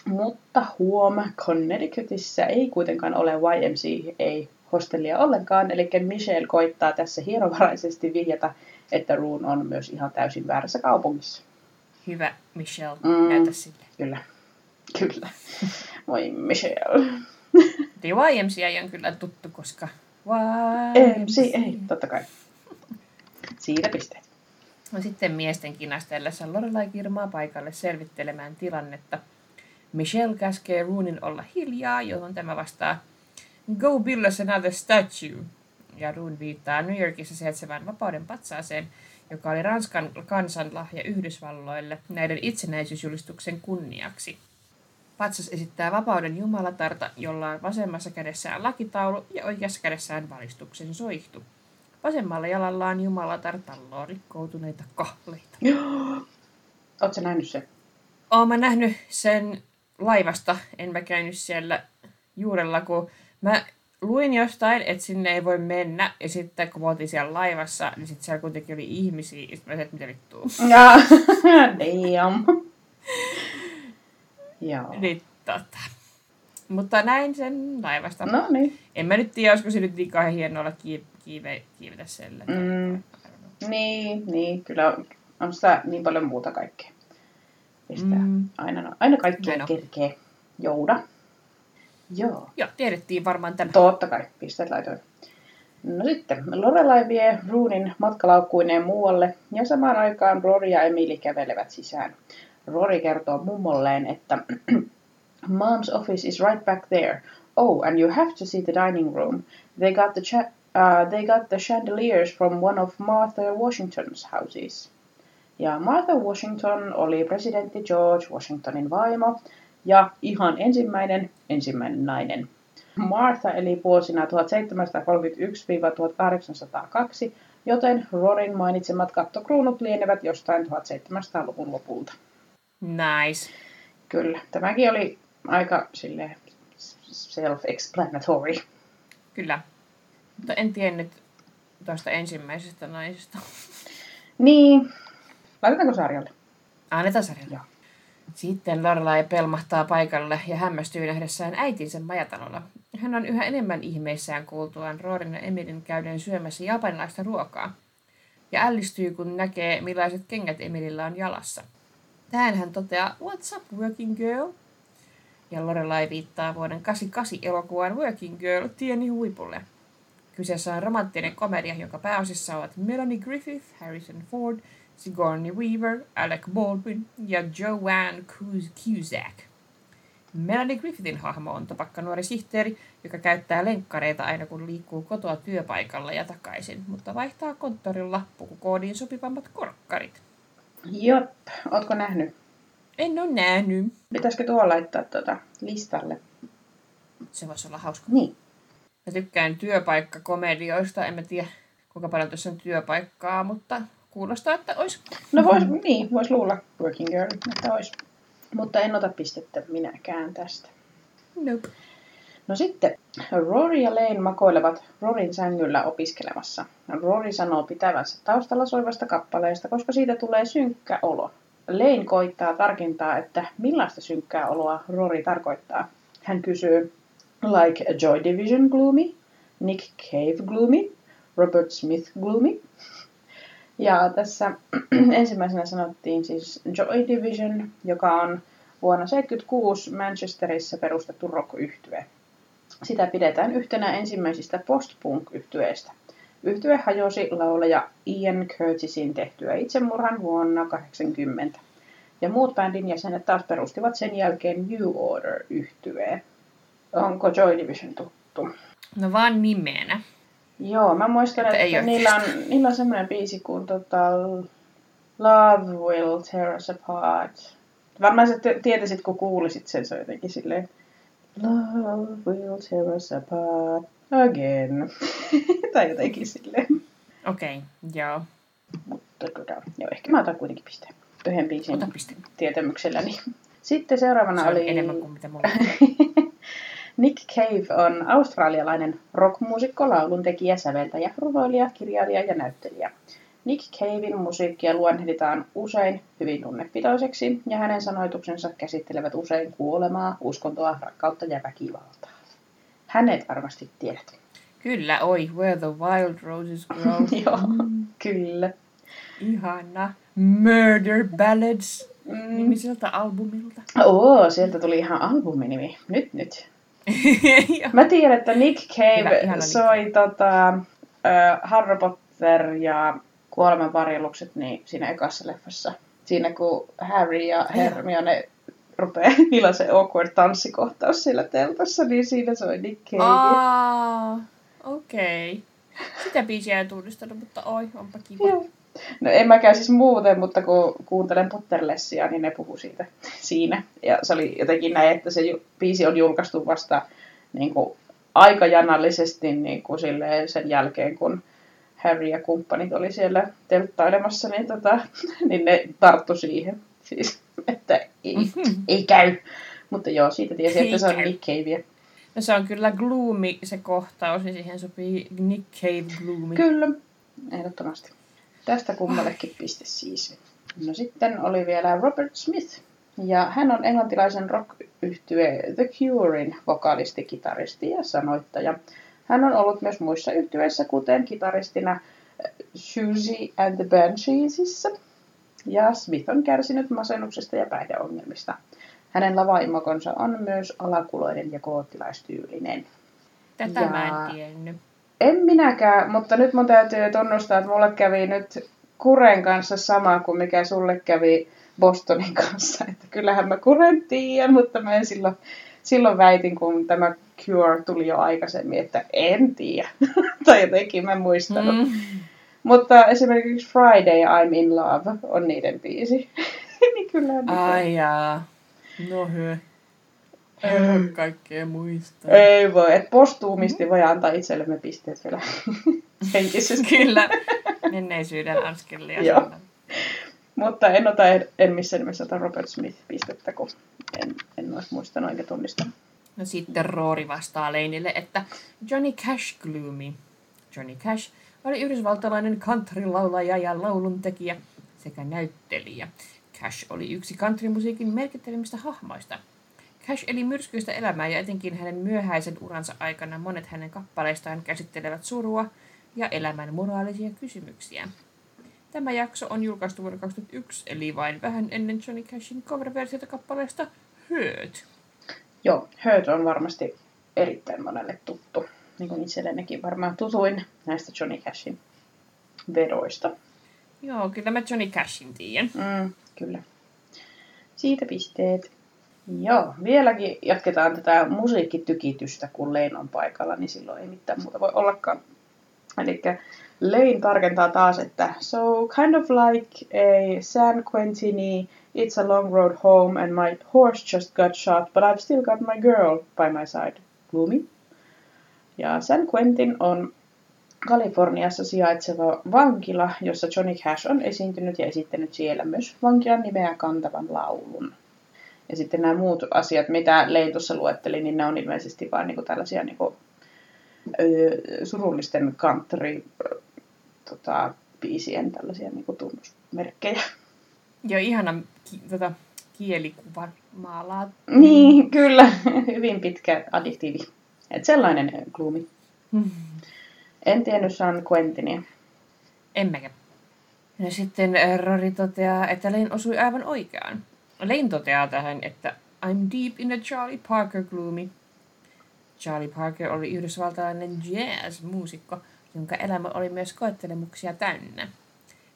Mutta huoma, Connecticutissä ei kuitenkaan ole YMCA-hostellia ollenkaan, eli Michelle koittaa tässä hienovaraisesti vihjata, että Roon on myös ihan täysin väärässä kaupungissa. Hyvä, Michelle. Näytä sille. Kyllä. Moi Michelle. The YMCA on kyllä tuttu, koska YMCA. Ei, totta kai. Siitä pisteet. No sitten miesten kinastellessa Lorelai kirmaa paikalle selvittelemään tilannetta. Michelle käskee Roonin olla hiljaa, johon tämä vastaa Go build us another statue. Ja Roon viittaa New Yorkissa sijaitsevaan vapauden patsaaseen, joka oli Ranskan kansanlahja Yhdysvalloille näiden itsenäisyysjulistuksen kunniaksi. Patsas esittää vapauden jumalatarta, jolla on vasemmassa kädessään lakitaulu ja oikeassa kädessään valistuksen soihtu. Vasemmalla jalallaan jumalatartalla on rikkoutuneita kahleita. Ootko sä nähnyt sen? Oon mä nähnyt sen laivasta. En mä käynyt siellä juurella, kun mä luin jostain, että sinne ei voi mennä. Ja sitten kun mä oltiin siellä laivassa, niin sitten siellä kuitenkin oli ihmisiä. Ja sitten mä mitä vittuu. Jaa, damn. Joo. Niin, mutta näin sen laivasta. No niin. En mä nyt tiedä, olisiko se nyt niin kauhean hienoa kiivetä selle. Niin, kyllä on sitä niin paljon muuta kaikkea. Aina kaikkea kerkeä jouda. Joo, tiedettiin varmaan tämä. Totta kai, pisteet laitoin. No sitten, Lorelai vie Roonin matkalaukkuineen muualle ja samaan aikaan Rory ja Emily kävelevät sisään. Rory kertoo mummolleen, että Mom's office is right back there. Oh, and you have to see the dining room. They got the chandeliers from one of Martha Washington's houses. Ja Martha Washington oli presidentti George Washingtonin vaimo ja ihan ensimmäinen nainen. Martha eli vuosina 1731-1802, joten Rorin mainitsemat kattokruunut lienevät jostain 1700-luvun lopulta. Nice. Kyllä, tämäkin oli aika silleen self-explanatory. Kyllä. Mutta en tiennyt tuosta ensimmäisestä naisesta. Niin. Laitetaanko sarjalle? Annetaan sarjalle. Joo. Sitten Lorelai pelmahtaa paikalle ja hämmästyy nähdessään äitinsä majatalolla. Hän on yhä enemmän ihmeissään kuultuaan Rorin ja Emilyn käyden syömässä japanilaista ruokaa. Ja ällistyy, kun näkee, millaiset kengät Emilyllä on jalassa. Tähän hän toteaa, what's up working girl? Ja Lorelai viittaa vuoden 88 elokuvan Working Girl tieni huipulle. Kyseessä on romanttinen komedia, jonka pääosissa ovat Melanie Griffith, Harrison Ford, Sigourney Weaver, Alec Baldwin ja Joanne Cusack. Melanie Griffithin hahmo on tupakkanuori sihteeri, joka käyttää lenkkareita aina kun liikkuu kotoa työpaikalla ja takaisin, mutta vaihtaa konttorilla pukukoodiin sopivammat korkkarit. Jop, ootko nähnyt? En ole nähnyt. Pitäisikö tuo laittaa listalle? Se voisi olla hauska. Niin. Mä tykkään työpaikkakomedioista, en mä tiedä kuinka paljon tuossa on työpaikkaa, mutta kuulostaa, että olisi. No vois luulla Working Girl, että olisi. Mutta en ota pistettä minäkään tästä. Nope. No sitten, Rory ja Lane makoilevat Rorin sängyllä opiskelemassa. Rory sanoo pitävänsä taustalla soivasta kappaleesta, koska siitä tulee synkkä olo. Lane koittaa tarkentaa, että millaista synkkää oloa Rory tarkoittaa. Hän kysyy, like a Joy Division gloomy, Nick Cave gloomy, Robert Smith gloomy. Ja tässä ensimmäisenä sanottiin siis Joy Division, joka on vuonna 1976 Manchesterissa perustettu rock-yhtye. Sitä pidetään yhtenä ensimmäisistä post-punk-yhtyeistä. Yhtye hajosi laulaja Ian Curtisin tehtyä itsemurhan vuonna 1980. Ja muut bändin jäsenet taas perustivat sen jälkeen New Order-yhtyeen. Onko Joy Division tuttu? No vaan nimenä. Joo, mä muistelen, että niillä on semmoinen biisi kuin Love Will Tear Us Apart. Varmaan sä tietäisit, kun kuulisit sen, se on jotenkin silleen Love Will Tear Us Apart Again. tai jotenkin silleen. Okei, joo. Mutta joo, ehkä mä otan kuitenkin pisteen. Yhden biisin tietämykselläni. Sitten seuraavana se oli enemmän kuin mitä mulla on. Nick Cave on australialainen rockmuusikko, lauluntekijä, säveltäjä, runoilija, kirjailija ja näyttelijä. Nick Caven musiikkia luonnehditaan usein hyvin tunnepitoiseksi, ja hänen sanoituksensa käsittelevät usein kuolemaa, uskontoa, rakkautta ja väkivaltaa. Hänet varmasti tiedät. Kyllä, oi, Where the Wild Roses Grow. Joo, kyllä. Ihana. Murder Ballads nimiseltä albumilta. Oo, sieltä tuli ihan albuminimi. Nyt. Mä tiedän, että Nick Cave soi Harry Potter ja Kuoleman varjelukset niin siinä ekassa leffassa. Siinä kun Harry ja Hermione rupeaa, niillä on se awkward tanssikohtaus siellä teltassa, niin siinä soi Nick Cave. Aa, okei. Sitä biisiä en tunnistanut, mutta oi, onpa kiva. Joo. No en mäkään siis muuten, mutta kun kuuntelen Potterlessia, niin ne puhuu siitä siinä. Ja se oli jotenkin näin, että se biisi on julkaistu vasta niin kuin aikajanallisesti niin kuin sen jälkeen, kun Harry ja kumppanit oli siellä telttailemassa, niin, niin ne tarttu siihen. Siis, että ei käy. Mutta joo, siitä tiesi, että se on Nick Cavea. No se on kyllä gloomi se kohtaus, niin siihen sopii Nick Cave gloomi. Kyllä, ehdottomasti. Tästä kummallekin piste siis. No sitten oli vielä Robert Smith. Ja hän on englantilaisen rock-yhtye The Curein vokalisti, kitaristi ja sanoittaja. Hän on ollut myös muissa yhtyeissä, kuten kitaristina Susie and the Bansheesissa. Ja Smith on kärsinyt masennuksesta ja päihdeongelmista. Hänen lavaimakonsa on myös alakuloinen ja kootilaistyylinen. Tätä mä en tiennyt. En minäkään, mutta nyt mun täytyy tunnustaa, että mulle kävi nyt Kuren kanssa sama kuin mikä sulle kävi Bostonin kanssa. Että kyllähän mä Kuren tiedän, mutta mä en silloin väitin, kun tämä Cure tuli jo aikaisemmin, että en tiedä. tai jotenkin mä en muistanut. Mutta esimerkiksi Friday I'm in Love on niiden biisi. niin kyllähän ai jaa. No hyö. En kaikkea muista. Ei voi, että postuumisti voi antaa itsellemme pisteet vielä henkisesti. Kyllä, menneisyyden askelia. Joo. Mutta en missään nimessä ota Robert Smith-pistettä, kun en olisi muistanut enkä tunnistanut. No sitten Rory vastaa Laneille, että Johnny Cash gloomy. Johnny Cash oli yhdysvaltalainen country-laulaja ja lauluntekijä sekä näyttelijä. Cash oli yksi countrymusiikin merkittävimmistä hahmoista. Cash eli myrskyistä elämää ja etenkin hänen myöhäisen uransa aikana monet hänen kappaleistaan käsittelevät surua ja elämän moraalisia kysymyksiä. Tämä jakso on julkaistu vuonna 2001, eli vain vähän ennen Johnny Cashin cover-versiota kappaleesta Hurt. Joo, Hurt on varmasti erittäin monelle tuttu. Niin kuin itsellenikin varmaan tutuin näistä Johnny Cashin vedoista. Joo, kyllä mä Johnny Cashin tiedän. Kyllä. Siitä pisteet. Joo, vieläkin jatketaan tätä musiikkitykitystä, kun Lane on paikalla, niin silloin ei mitään muuta voi ollakaan. Eli Lane tarkentaa taas, että so kind of like a San Quentini, it's a long road home and my horse just got shot, but I've still got my girl by my side. Gloomy. Ja San Quentin on Kaliforniassa sijaitseva vankila, jossa Johnny Cash on esiintynyt ja esittänyt siellä myös vankilan nimeä kantavan laulun. Ja sitten nämä muut asiat, mitä Lane tuossa luetteli, niin ne on ilmeisesti vain niinku tällaisia niinku, surullisten country-biisien tällaisia niinku tunnusmerkkejä. Joo, ihana kielikuvan maalaa. Niin, kyllä. Hyvin pitkä addiktiivi. Et sellainen gloomi. En tiennyt San Quentinia. Emmekä. Ja sitten Rory toteaa, että Lane osui aivan oikeaan. Lane toteaa tähän, että I'm deep in a Charlie Parker gloomy. Charlie Parker oli yhdysvaltalainen jazz-muusikko, jonka elämä oli myös koettelemuksia täynnä.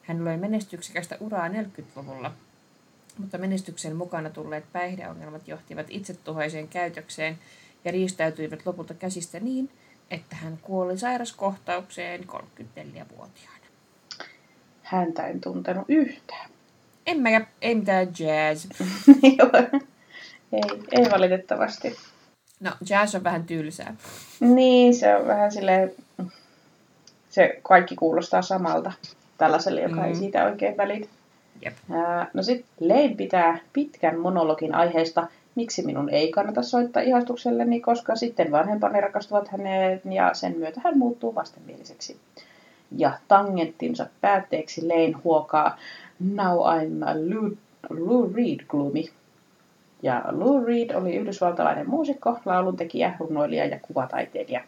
Hän löi menestyksekästä uraa 40-luvulla, mutta menestyksen mukana tulleet päihdeongelmat johtivat itsetuhoiseen käytökseen ja riistäytyivät lopulta käsistä niin, että hän kuoli sairaskohtaukseen 34-vuotiaana. Häntä en tuntenut yhtään. Ei mitään jazz. ei valitettavasti. No, jazz on vähän tylsää. Niin, se on vähän silleen, se kaikki kuulostaa samalta tällaiselle, joka ei siitä oikein välitä. Jep. No sit Lane pitää pitkän monologin aiheesta, miksi minun ei kannata soittaa ihastukselleni, koska sitten vanhempani rakastuvat häneen ja sen myötä hän muuttuu vastenmieliseksi. Ja tangenttinsa päätteeksi Lane huokaa, now I'm a Lou Reed gloomy. Ja Lou Reed oli yhdysvaltalainen muusikko, lauluntekijä, runoilija ja kuvataiteilija,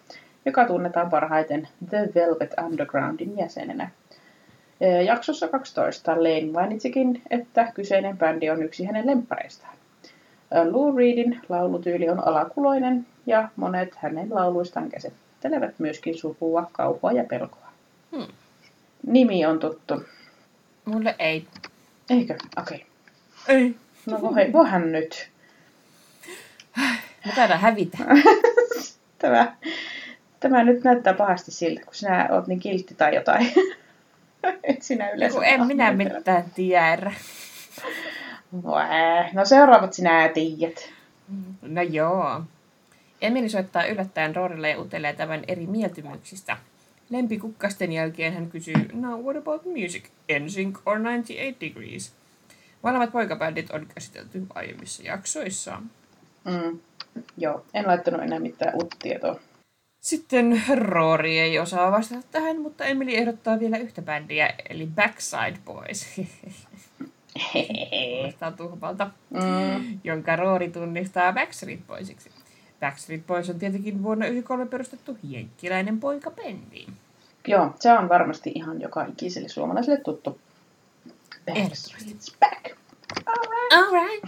joka tunnetaan parhaiten The Velvet Undergroundin jäsenenä. Jaksossa 12 Lane mainitsikin, että kyseinen bändi on yksi hänen lemppareistaan. Lou Reedin laulutyyli on alakuloinen ja monet hänen lauluistaan käsittelevät myöskin surua, kauhua ja pelkoa. Nimi on tuttu. Mulle ei. Eikö? Okei. Okay. Ei. No voihan nyt. Me taidaan hävitä. Tämä nyt näyttää pahasti siltä, kun sinä oot niin kiltti tai jotain. Et sinä yleensä. Kun en minä mitään tiedä. No seuraavat sinä tiedät. No joo. Emily soittaa yllättäen Rorille ja utelee tämän eri mieltymyksistä. Lempikukkasten jälkeen hän kysyy, now what about music, NSYNC or 98 Degrees? Vanhemmat poikabändit on käsitelty aiemmissa jaksoissa. Joo, en laittanut enää mitään uutta tietoa. Sitten Rory ei osaa vastata tähän, mutta Emily ehdottaa vielä yhtä bändiä, eli Backside Boys. Kuulostaa tuhmalta, jonka Rory tunnistaa Backstreet Boysiksi. Backstreet Boys on tietenkin vuonna 1993 perustettu jenkkiläinen poikabendi. Joo, se on varmasti ihan joka ikiselle suomalaiselle tuttu. Backstreet's back! All right.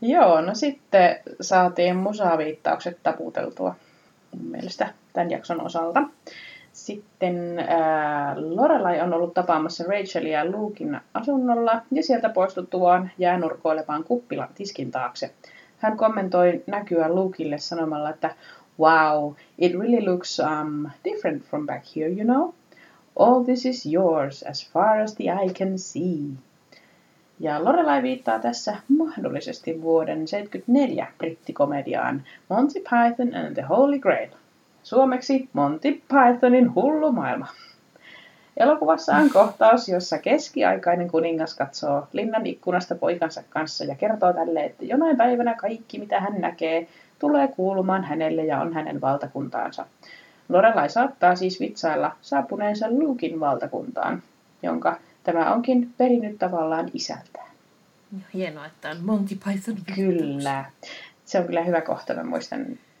Joo, no sitten saatiin musaviittaukset taputeltua mun mielestä tämän jakson osalta. Sitten Lorelai on ollut tapaamassa Rachelia Luukin asunnolla ja sieltä poistuttuaan jää nurkoilemaan kuppilan tiskin taakse. Hän kommentoi näkyä Luukille sanomalla, että wow, it really looks different from back here, you know? All this is yours as far as the eye can see. Ja Lorelai viittaa tässä mahdollisesti vuoden 1974 brittikomediaan Monty Python and the Holy Grail. Suomeksi Monty Pythonin hullu maailma. Elokuvassa on kohtaus, jossa keskiaikainen kuningas katsoo linnan ikkunasta poikansa kanssa ja kertoo tälle, että jonain päivänä kaikki mitä hän näkee tulee kuulumaan hänelle ja on hänen valtakuntaansa. Lorelai saattaa siis vitsailla saapuneensa Luukin valtakuntaan, jonka tämä onkin perinyt tavallaan isältään. Hienoa, että on Monty Python. Kyllä. Se on kyllä hyvä kohta. Mä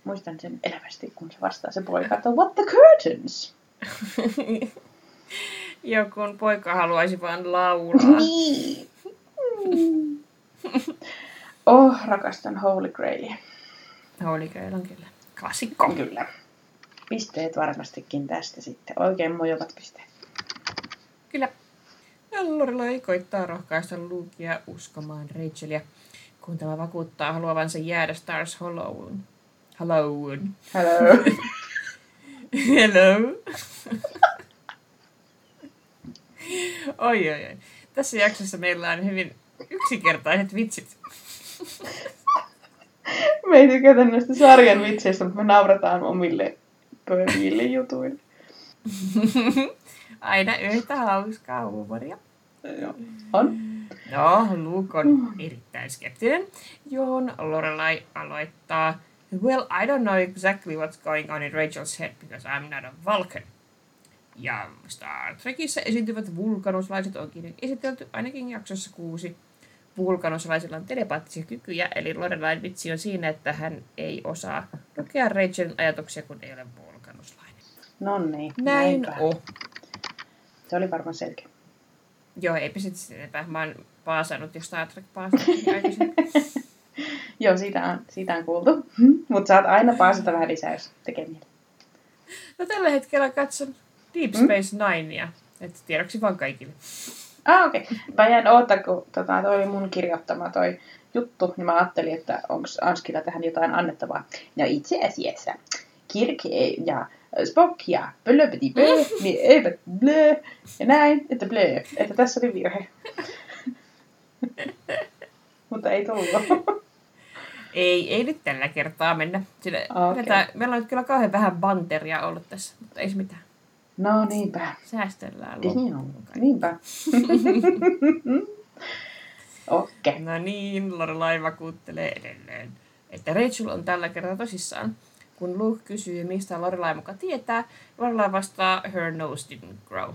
muistan sen elävästi, kun se vastaa se poika, että what the curtains? Joku poika haluaisi vaan laulaa. Niin. Rakastan Holy Grailia. Holy Grail on kyllä klassikko. Kyllä. Pisteet varmastikin tästä sitten. Oikein mojokat pisteet. Kyllä. Lorelai koittaa rohkaista Lukea uskomaan Rachelia. kun tämä vakuuttaa haluavansa jäädä Stars Hollowun. Hallowun. Hello. Hello. Oi, oi, oi. Tässä jaksossa meillä on hyvin yksinkertaiset vitsit. Me ei tykätä näistä sarjan vitseistä, mutta me naurataan omille pöydille jutuille. Aina yhtä hauskaa huumoria. Joo. On. No, Luke on erittäin skeptinen, johon Lorelai aloittaa. Well, I don't know exactly what's going on in Rachel's head because I'm not a Vulcan. Ja Star Trekissä esiintyvät vulkanuslaiset onkin esitelty ainakin jaksossa 6. Vulkanuslaisilla on telepaattisia kykyjä, eli Lorelain vitsi on siinä, että hän ei osaa lukea Rachelin ajatuksia, kun ei ole vulkanuslainen. Nonni, näin on. Se oli varmaan selkeä. Joo, eipä sitten enempää. Mä oon paasannut jo Star Trek-paasannut aikaisemmin. Joo, siitä on kuultu. Mutta saat aina paasata vähän lisää, jos tekee mieltä. No tällä hetkellä katson Deep Space Ninea, että tiedoksi vaan kaikille. Ah, okei. Okay. Mä jään oottaa, kun toi oli mun kirjoittama toi juttu, niin mä ajattelin, että onko Anskilla tähän jotain annettavaa. No itse asiassa Kirk ja Spock ja blöpiti blö, niin eivät blö, ja näin, että blö, että tässä oli virhe. Mutta ei tullut. Ei nyt tällä kertaa mennä. Sillä okay. Meillä on kyllä kauhean vähän banteria ollut tässä, mutta ei se mitään. No niinpä. Säästellään loppuun. Niinpä. Okei. Okay. No niin, Lorelai vakuuttelee edelleen, että Rachel on tällä kertaa tosissaan. Kun Luke kysyy, mistä Lorelai muka tietää, Lorelai vastaa, her nose didn't grow.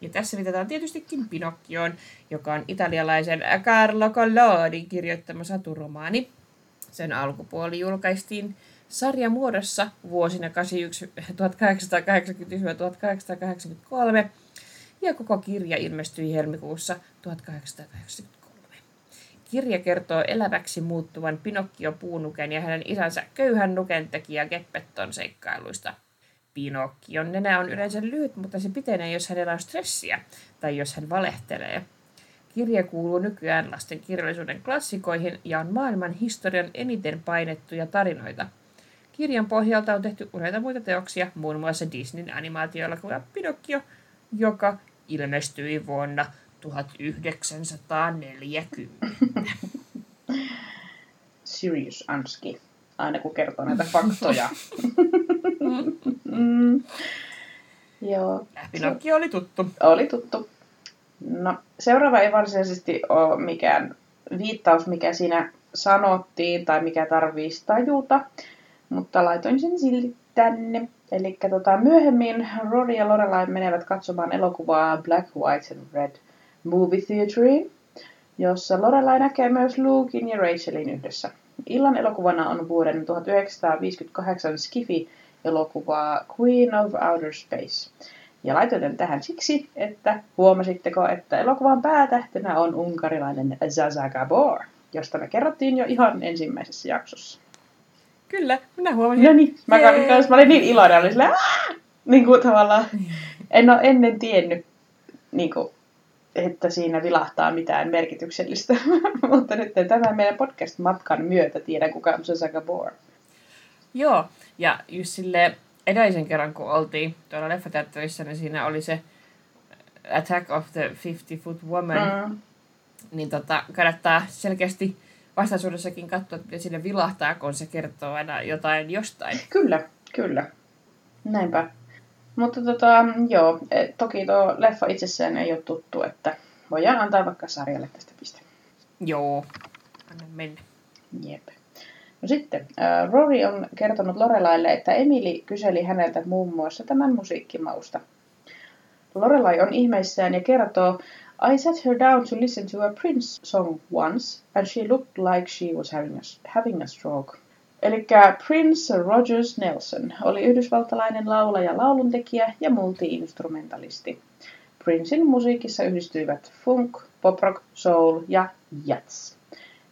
Ja tässä viitataan tietystikin Pinokkioon, joka on italialaisen Carlo Collodin kirjoittama saturomaani. Sen alkupuoli julkaistiin sarjamuodossa vuosina 1881-1883, ja koko kirja ilmestyi helmikuussa 1883. Kirja kertoo eläväksi muuttuvan Pinokkio-puunuken ja hänen isänsä köyhän nukentekijä Geppetton seikkailuista. Pinokkion nenä on yleensä lyhyt, mutta se pitenee, jos hänellä on stressiä tai jos hän valehtelee. Kirja kuuluu nykyään lasten kirjallisuuden klassikoihin ja on maailman historian eniten painettuja tarinoita. Kirjan pohjalta on tehty useita muita teoksia, muun muassa Disneyn animaatioelokuva Pinokkio, joka ilmestyi vuonna 1940. Serious Anski, aina kun kertoo näitä faktoja. Joo. Pinokkio oli tuttu. Oli tuttu. No, seuraava ei varsinaisesti ole mikään viittaus, mikä siinä sanottiin tai mikä tarvitsisi tajuta, mutta laitoin sen silti tänne. Eli myöhemmin Rory ja Lorelai menevät katsomaan elokuvaa Black, White and Red Movie Theateriin, jossa Lorelai näkee myös Luken ja Rachelin yhdessä. Illan elokuvana on vuoden 1958 Skifi-elokuvaa Queen of Outer Space. Ja laitoin tähän siksi, että huomasitteko, että elokuvan päätähtenä on unkarilainen Zaza Gabor, josta me kerrottiin jo ihan ensimmäisessä jaksossa. Kyllä, minä huomasin. No niin, mä olin niin iloinen, olin silleen, niin kuin tavallaan, en ole ennen tiennyt, niin kuin, että siinä vilahtaa mitään merkityksellistä. Mutta nyt tämän meidän podcast-matkan myötä tiedän, kuka on Zaza Gabor. Joo, ja just silleen, edellisen kerran, kun oltiin tuolla leffateatterissa, niin siinä oli se Attack of the 50-Foot Woman. Niin kannattaa selkeästi vastaisuudessakin katsoa, että sinne vilahtaa, kun se kertoo aina jotain jostain. Kyllä, kyllä. Näinpä. Mutta joo, toki tuo leffa itsessään ei ole tuttu, että voidaan antaa vaikka sarjalle tästä piste. Joo, anna mennä. Jep. No sitten, Rory on kertonut Lorelaille, että Emily kyseli häneltä muun muassa tämän musiikkimausta. Lorelai on ihmeissään ja kertoo, I sat her down to listen to a Prince song once, and she looked like she was having a stroke. Elikkä Prince Rogers Nelson oli yhdysvaltalainen laulaja, lauluntekijä ja multi-instrumentalisti. Princein musiikissa yhdistyivät funk, pop-rock, soul ja jazz.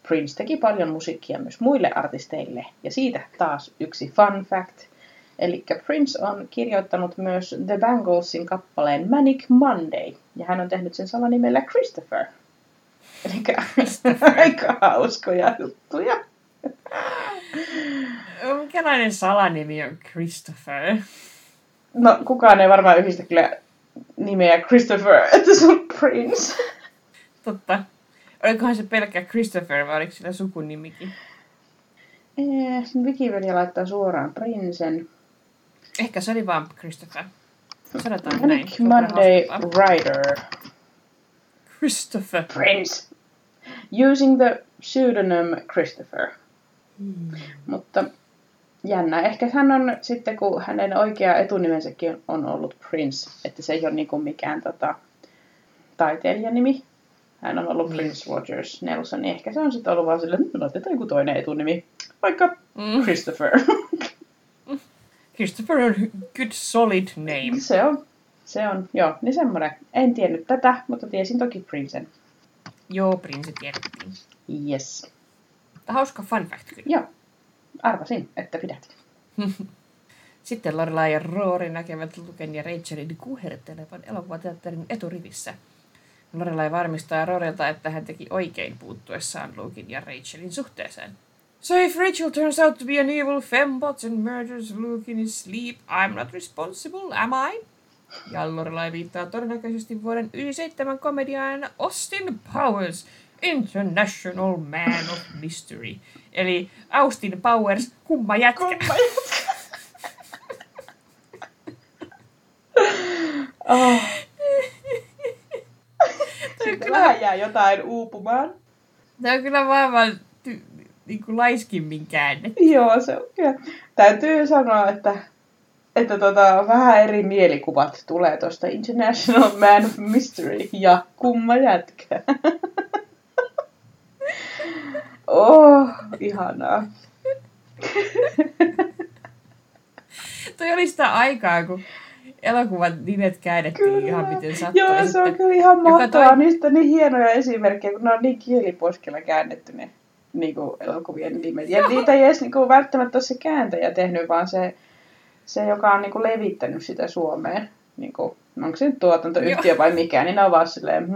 Prince teki paljon musiikkia myös muille artisteille, ja siitä taas yksi fun fact. Eli Prince on kirjoittanut myös The Banglesin kappaleen Manic Monday, ja hän on tehnyt sen salanimellä Christopher. Aika hauskoja juttuja. Mikälainen salanimi on Christopher? No, kukaan ei varmaan yhdistä kyllä nimeä Christopher, että se on Prince. Totta. Olikohan se pelkkä Christopher vai oliko sillä sukunimikin? Wikipedia laittaa suoraan Princen. Ehkä se oli vaan Christopher. Sanotaan näin. Monday Rider. Christopher. Prince. Using the pseudonym Christopher. Hmm. Mutta jännä. Ehkä hän on sitten, kun hänen oikea etunimensäkin on ollut Prince, että se ei ole niinku mikään taiteilijanimi. Hän on ollut Prince Rogers Nelson, niin ehkä se on sitten ollut vaan silleen, että otetaan joku toinen etunimi, vaikka Christopher. Christopher on good solid name. Se on, joo, niin semmoinen. En tiennyt tätä, mutta tiesin toki Princen. Joo, Prince tiedettiin. Yes. Hauska fun fact kyllä. Joo, arvasin, että pidät. Sitten Lorelai ja Rory näkevät Luken ja Rachelin kuhertelevan elokuvateatterin eturivissä. Lorelai varmistaa Rorelta, että hän teki oikein puuttuessaan Luken ja Rachelin suhteeseen. So if Rachel turns out to be an evil fembot and murders Luke in his sleep, I'm not responsible, am I? Ja Lorelai viittaa todennäköisesti vuoden 1997 komediaan Austin Powers, International Man of Mystery. Eli Austin Powers, kumma jätkä. Oh. Sitten vähän jää jotain uupumaan. Tämä on kyllä vaan niin laiskimmin käännetty. Joo, se on kyllä. Täytyy sanoa, että vähän eri mielikuvat tulee tuosta International Man of Mystery ja kumma jätkä. Oh, ihanaa. Toi oli sitä aikaa, kun elokuvan nimet käännettiin kyllä ihan miten sattui. Joo, se on kyllä ihan mahtavaa. Niistä on niin hienoja esimerkkejä, kun ne on niin kieliposkella käännetty ne niinku elokuvien nimet. Ja niitä ei edes niinku välttämättä ole se kääntäjä tehnyt, vaan se joka on niinku levittänyt sitä Suomeen. Niinku, onko se nyt tuotantoyhtiö vai mikä, niin ne on vaan silleen...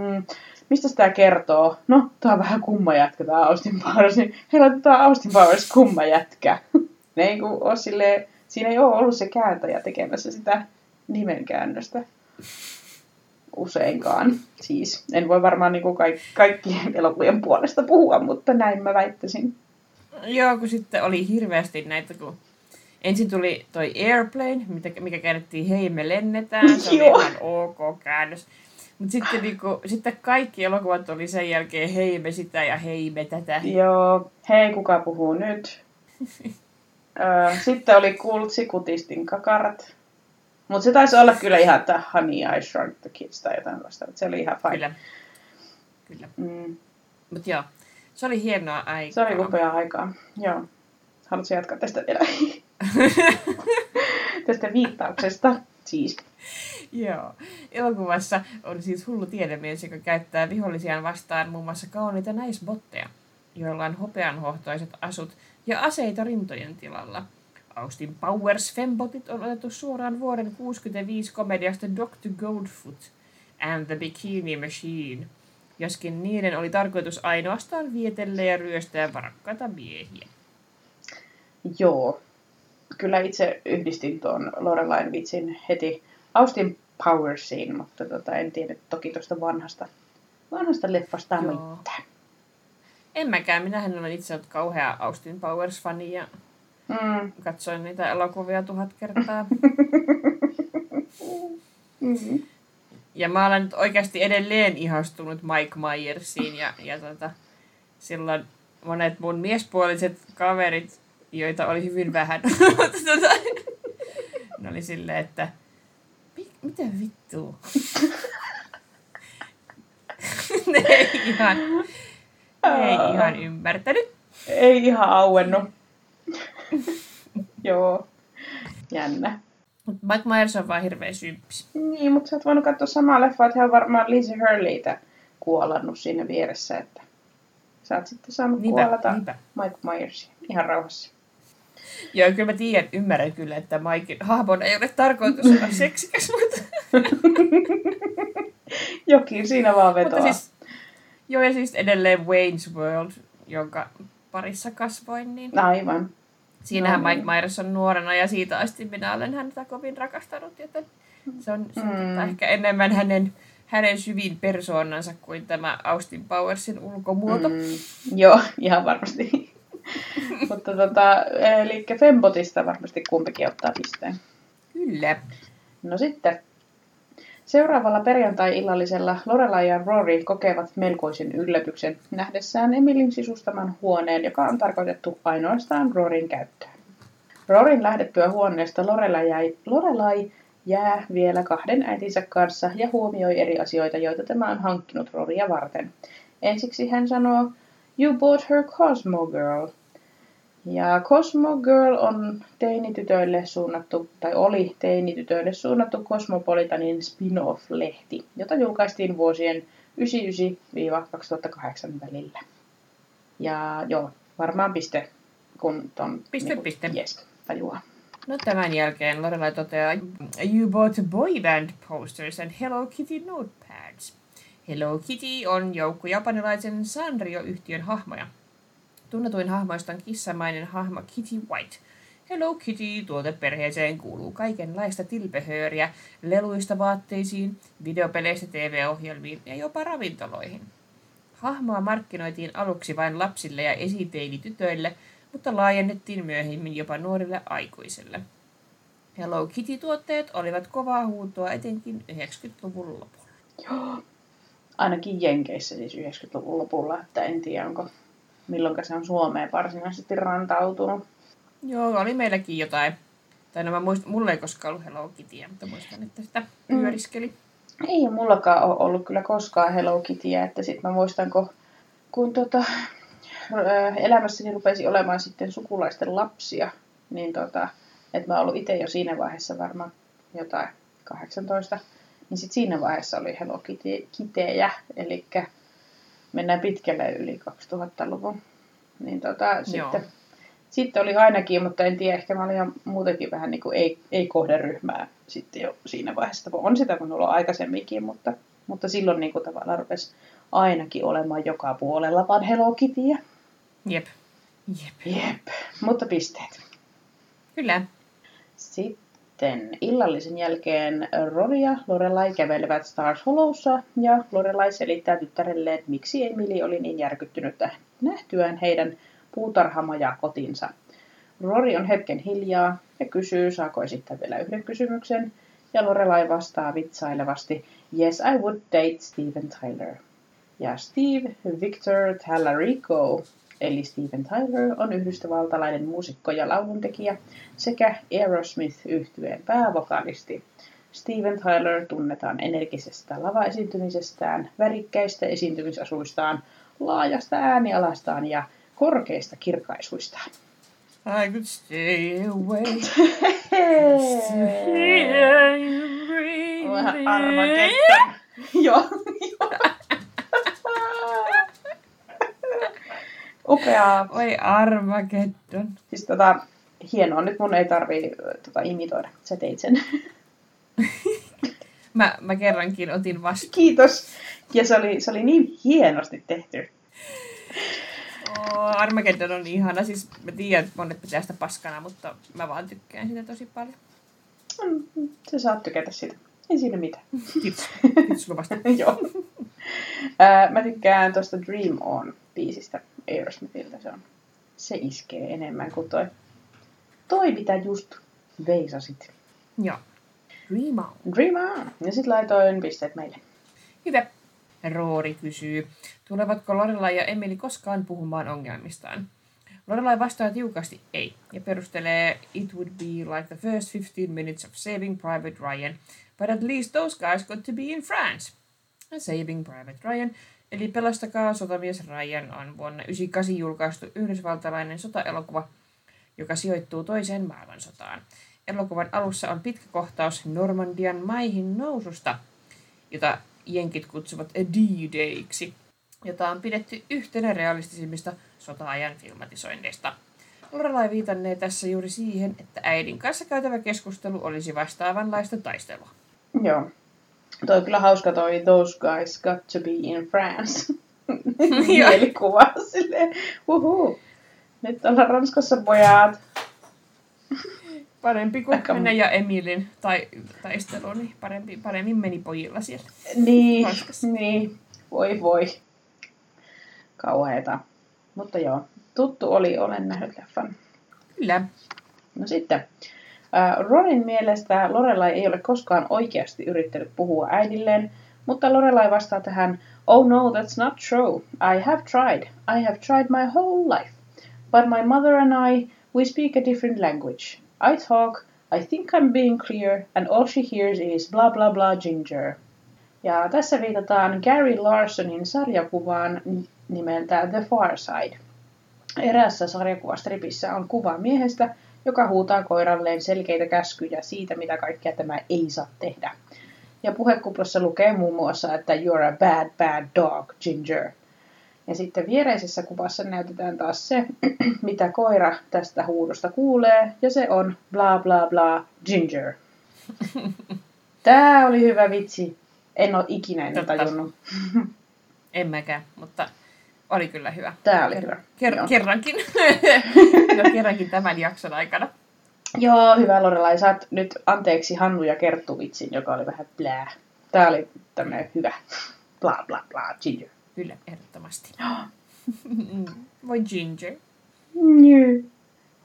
Mistä sitä kertoo? No, tää on vähän kumma jätkä, tää Austin Powers. Hei, laitetaan Austin Powers kumma jätkä. Ne ei ole silleen, siinä ei ole ollut se kääntäjä tekemässä sitä nimenkäännöstä. Useinkaan. Siis, en voi varmaan niinku kaikkien elokuvien puolesta puhua, mutta näin mä väittäisin. Joo, kun sitten oli hirveästi näitä, kun ensin tuli toi Airplane, mikä käännettiin Hei, me lennetään. Se oli ihan ok käännös. Mutta sitten, sitten kaikki elokuvat oli sen jälkeen hei me sitä ja hei me tätä. Joo, hei kuka puhuu nyt. Sitten oli Kultsikutistin kakarat. Mutta se taisi olla kyllä ihan, että Honey, I Shrunk the Kids tai jotain vasta. Se oli ihan fine. Kyllä. Mutta joo, se oli hienoa aikaa. Se oli upeaa aikaa, joo. Haluatko jatkaa tästä vielä? Tästä viittauksesta, siis. Joo. Elokuvassa on siis hullu tiedemies, joka käyttää vihollisiaan vastaan muun muassa kauniita naisbotteja, joilla on hopeanhohtoiset asut ja aseita rintojen tilalla. Austin Powers fembotit on otettu suoraan vuoden 1965 komediasta Dr. Goldfoot and the Bikini Machine, joskin niiden oli tarkoitus ainoastaan vietellä ja ryöstää varakkaita miehiä. Joo. Kyllä itse yhdistin tuon Lorelain vitsin heti Austin Powersiin, mutta en tiedä toki tuosta vanhasta leffasta mitään. En mäkään. Minähän olen itse ollut kauhea Austin Powers-fani ja katsoin niitä elokuvia 1000 kertaa. Mm-hmm. Ja mä olen nyt oikeasti edelleen ihastunut Mike Myersiin ja silloin monet mun miespuoliset kaverit, joita oli hyvin vähän, ne oli silleen, että mitä vittua? ne ei ihan ymmärtänyt. Ei ihan auennut. Joo. Jännä. Mike Myers on vaan hirveä symppis. Niin, mutta sä oot voinut katsoa samaa leffaa, että hän on varmaan Lizzie Hurleytä kuolannut siinä vieressä. Että sä oot sitten saanut kuolata Mike Myersia ihan rauhassa. Joo, kyllä mä tiedän, ymmärrän kyllä, että Maikin hahmon ei ole tarkoitus olla seksikäs, mutta... Jokin siinä vaan vetoaa. Mutta siis, Joo, ja siis edelleen Wayne's World, jonka parissa kasvoin. Niin aivan. Siinähän no, Mike Myers on nuorena, ja siitä asti minä olen häntä kovin rakastanut, joten se on ehkä enemmän hänen syvin persoonansa kuin tämä Austin Powersin ulkomuoto. Joo, ihan varmasti. Mutta eli Fembotista varmasti kumpikin ottaa pisteen. Kyllä. No sitten. Seuraavalla perjantai-illallisella Lorelai ja Rory kokevat melkoisen yllätyksen nähdessään Emilyn sisustaman huoneen, joka on tarkoitettu ainoastaan Roryn käyttöön. Rorin lähdettyä huoneesta Lorelai jää vielä kahden äitinsä kanssa ja huomioi eri asioita, joita tämä on hankkinut Roria varten. Ensiksi hän sanoo, "You bought her Cosmo Girl." Ja Cosmo Girl on teinitytöille suunnattu, tai oli teinitytöille suunnattu Cosmopolitanin spin-off-lehti, jota julkaistiin vuosien 1999-2008 välillä. Ja joo, varmaan piste, kun ton... Piste. Yes, tajuaa. No tämän jälkeen Lorelai toteaa, "You bought boy band posters and Hello Kitty notepads." Hello Kitty on joukko japanilaisen Sanrio-yhtiön hahmoja. Tunnetuin hahmoista on kissamainen hahmo Kitty White. Hello Kitty tuoteperheeseen kuuluu kaikenlaista tilpehööriä, leluista vaatteisiin, videopeleistä TV-ohjelmiin ja jopa ravintoloihin. Hahmoa markkinoitiin aluksi vain lapsille ja esiteinitytöille, mutta laajennettiin myöhemmin jopa nuorille aikuisille. Hello Kitty-tuotteet olivat kovaa huutoa etenkin 90-luvun lopulla. Joo, ainakin Jenkeissä siis 90-luvun lopulla, että en tiedä onko... Milloinka se on Suomeen varsinaisesti rantautunut? Joo, oli meilläkin jotain. Tai no mulla ei koskaan ollut Hello Kittyä, mutta muistan, että sitä pyöriskeli. Ei mullakaan ole ollut kyllä koskaan Hello Kittyä, että sit mä muistan, kun elämässäni rupesi olemaan sitten sukulaisten lapsia, niin että mä oon ollut itse jo siinä vaiheessa varmaan jotain 18, niin sit siinä vaiheessa oli Hello Kittyjä, elikkä mennään pitkälle yli 2000-luvun. Niin sitten oli ainakin, mutta en tiedä, ehkä mä olin ihan muutenkin vähän niin kuin ei kohderyhmää sitten jo siinä vaiheessa. On sitä kun ollut aikaisemminkin, mutta silloin niin kuin tavallaan rupesi ainakin olemaan joka puolella vaan Hello Kittyä. Jep. Mutta pisteet. Kyllä. Sitten illallisen jälkeen Rory ja Lorelai kävelevät Stars Hollowssa ja Lorelai selittää tyttärelleen, että miksi Emily oli niin järkyttynyt nähtyään heidän puutarhamajakotinsa. Rory on hetken hiljaa ja kysyy, saako esittää vielä yhden kysymyksen, ja Lorelai vastaa vitsailevasti, "Yes, I would date Steven Tyler." Ja Steve Victor Tallarico, eli Steven Tyler, on yhdysvaltalainen muusikko ja lauluntekijä sekä Aerosmith-yhtyeen päävokalisti. Steven Tyler tunnetaan energisestä lavaesiintymisestään, värikkäistä esiintymisasuistaan, laajasta äänialastaan ja korkeista kirkaisuistaan. I could stay away. Vähän arvan kettä. Joo. Upeaa. Oi Armageddon. Siis hienoa. Nyt mun ei tarvii imitoida. Sä teit sen. mä kerrankin otin vastaan. Kiitos. Ja se oli niin hienosti tehty. Armageddon on ihana. Siis mä tiedän, että monet pitää sitä paskana, mutta mä vaan tykkään sitä tosi paljon. Sä saat tykätä sitä. Ei siinä mitään. Kiitos luvasta. Joo. Mä tykkään tuosta Dream On -biisistä Aerosmithiltä. Se iskee enemmän kuin toi mitä just veisasit. Joo. Dream on. Ja sit laitoin pisteet meille. Hyvä. Rory kysyy, tulevatko Lorelai ja Emily koskaan puhumaan ongelmistaan? Lorelai vastaa tiukasti ei ja perustelee, "It would be like the first 15 minutes of Saving Private Ryan, but at least those guys got to be in France." Saving Private Ryan, eli Pelastakaa sotamies Ryan, on vuonna 1998 julkaistu yhdysvaltalainen sotaelokuva, joka sijoittuu toiseen maailmansotaan. Elokuvan alussa on pitkä kohtaus Normandian maihin noususta, jota jenkit kutsuvat D-Dayksi, jota on pidetty yhtenä realistisimmista sota-ajan filmatisoinneista. Lorelai viitannee tässä juuri siihen, että äidin kanssa käytävä keskustelu olisi vastaavanlaista taistelua. Joo. Toi on kyllä hauska toi Those Guys Got to Be in France. mielikuva silleen, huhuu. Nyt ollaan Ranskassa pojat. Parempi kuin mennä ja Emilin taistelu, niin paremmin meni pojilla siellä. Niin, Ranskassa. Niin. Voi. Kauheeta. Mutta joo, tuttu oli, olen nähnyt leffan. Kyllä. No sitten. Ronin mielestä Lorelai ei ole koskaan oikeasti yrittänyt puhua äidilleen, mutta Lorelai vastaa tähän, "Oh no, that's not true. I have tried my whole life. But my mother and I, we speak a different language. I talk, I think I'm being clear, and all she hears is blah blah blah ginger." Ja tässä viitataan Gary Larsonin sarjakuvaan nimeltä The Far Side. Eräässä sarjakuvastripissä on kuva miehestä, joka huutaa koiralleen selkeitä käskyjä siitä, mitä kaikkea tämä ei saa tehdä. Ja puhekuplassa lukee muun muassa, että "You're a bad, bad dog, Ginger." Ja sitten viereisessä kuvassa näytetään taas se, mitä koira tästä huudosta kuulee, ja se on bla bla bla Ginger. Tää oli hyvä vitsi. En ole ikinä tajunnut. En mäkään, mutta oli kyllä hyvä. Tää oli hyvä. Kerrankin. No, kerrankin tämän jakson aikana. Joo, hyvä Lorelai. Saat nyt anteeksi Hannu ja Kerttu vitsin, joka oli vähän blää. Tää oli tämmönen hyvä. Bla bla bla Ginger. Kyllä, ehdottomasti. Voi Ginger. Niin.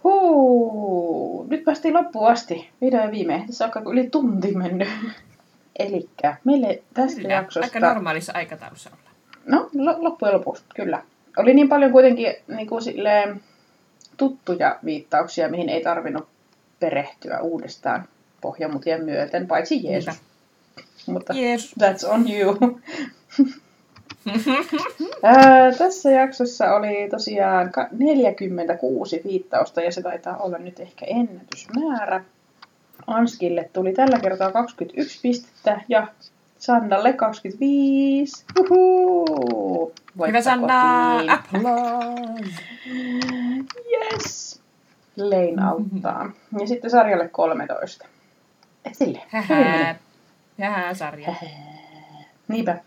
Huu. Nyt päästiin loppuun asti. Vihdoin viimein. Tässä on yli tunti mennyt. Elikkä meille tästä kyllä, jaksosta... aika normaalissa aikataulussa olla. No, loppujen lopuksi, kyllä. Oli niin paljon kuitenkin niin kuin silleen, tuttuja viittauksia, mihin ei tarvinnut perehtyä uudestaan pohjamutien myöten, paitsi Jeesus. Mutta Jeesus. That's on you. Tässä jaksossa oli tosiaan 46 viittausta, ja se taitaa olla nyt ehkä ennätysmäärä. Anskille tuli tällä kertaa 21 pistettä ja Sandalle 25. Uhuu! Hyvä Sanna! Applause! Yes! Lein auttaa. Ja sitten Sarjalle 13. Et silleen. Hähää Sarja. Niinpä.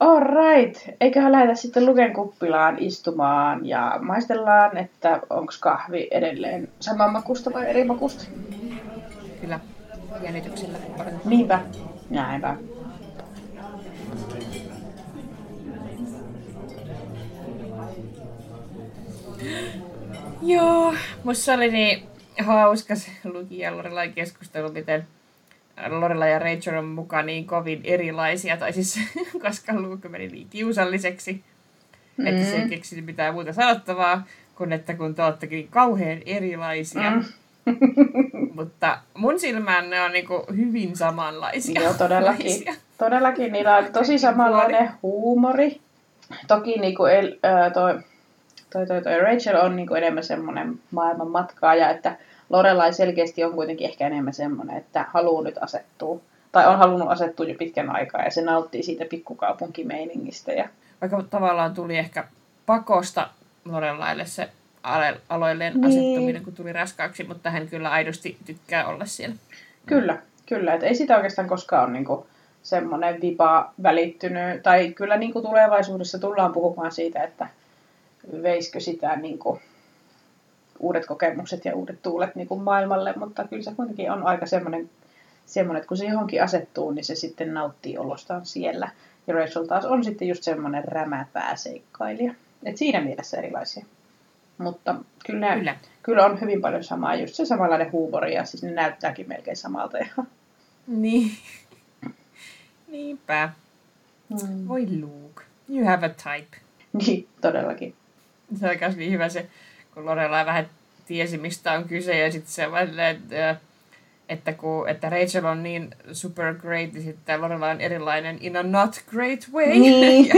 All right. Eiköhän lähdetä sitten Luken kuppilaan istumaan ja maistellaan, että onko kahvi edelleen saman makusta vai eri makusta. Kyllä, jännityksellä. Niinpä, näinpä. Joo, musta oli niin hauska se lukija Lorelain keskustelu, miten Lorelai ja Rachel on mukaan niin kovin erilaisia, tai siis koska Luke meni niin kiusalliseksi, että se ei keksinyt mitään muuta sanottavaa, kuin että kun te oottekin niin kauhean erilaisia. Mutta mun silmään ne on niinku hyvin samanlaisia. Joo, todellakin. Niillä on tosi samanlainen huumori. Toki niinku toi Rachel on niinku enemmän semmoinen maailman matkaaja, että Lorelai selkeästi on kuitenkin ehkä enemmän semmoinen, että haluaa nyt asettua. Tai on halunnut asettua jo pitkän aikaa ja se nauttii siitä pikkukaupunkimeiningistä. Ja... vaikka tavallaan tuli ehkä pakosta Lorelaille se aloilleen asettuminen, kun tuli raskaaksi, mutta hän kyllä aidosti tykkää olla siellä. Kyllä. Et ei sitä oikeastaan koskaan ole niinku semmoinen vipa välittynyt. Tai kyllä niinku tulevaisuudessa tullaan puhumaan siitä, että veisikö sitä niinku uudet kokemukset ja uudet tuulet niinku maailmalle, mutta kyllä se kuitenkin on aika semmoinen, että kun se johonkin asettuu, niin se sitten nauttii olostaan siellä. Ja Rachel taas on sitten just semmoinen rämäpääseikkailija. Et siinä mielessä erilaisia. Mutta kyllä on hyvin paljon samaa, just se samanlainen huumori, ja siis ne näyttääkin melkein samalta. Niin. Niinpä. Voi Luke, you have a type. Niin, todellakin. Se on myös niin hyvä se, kun Lorelai vähän tiesi, mistä on kyse, ja sitten se että Rachel on niin super great, ja sitten Lorelai on erilainen in a not great way. Niin,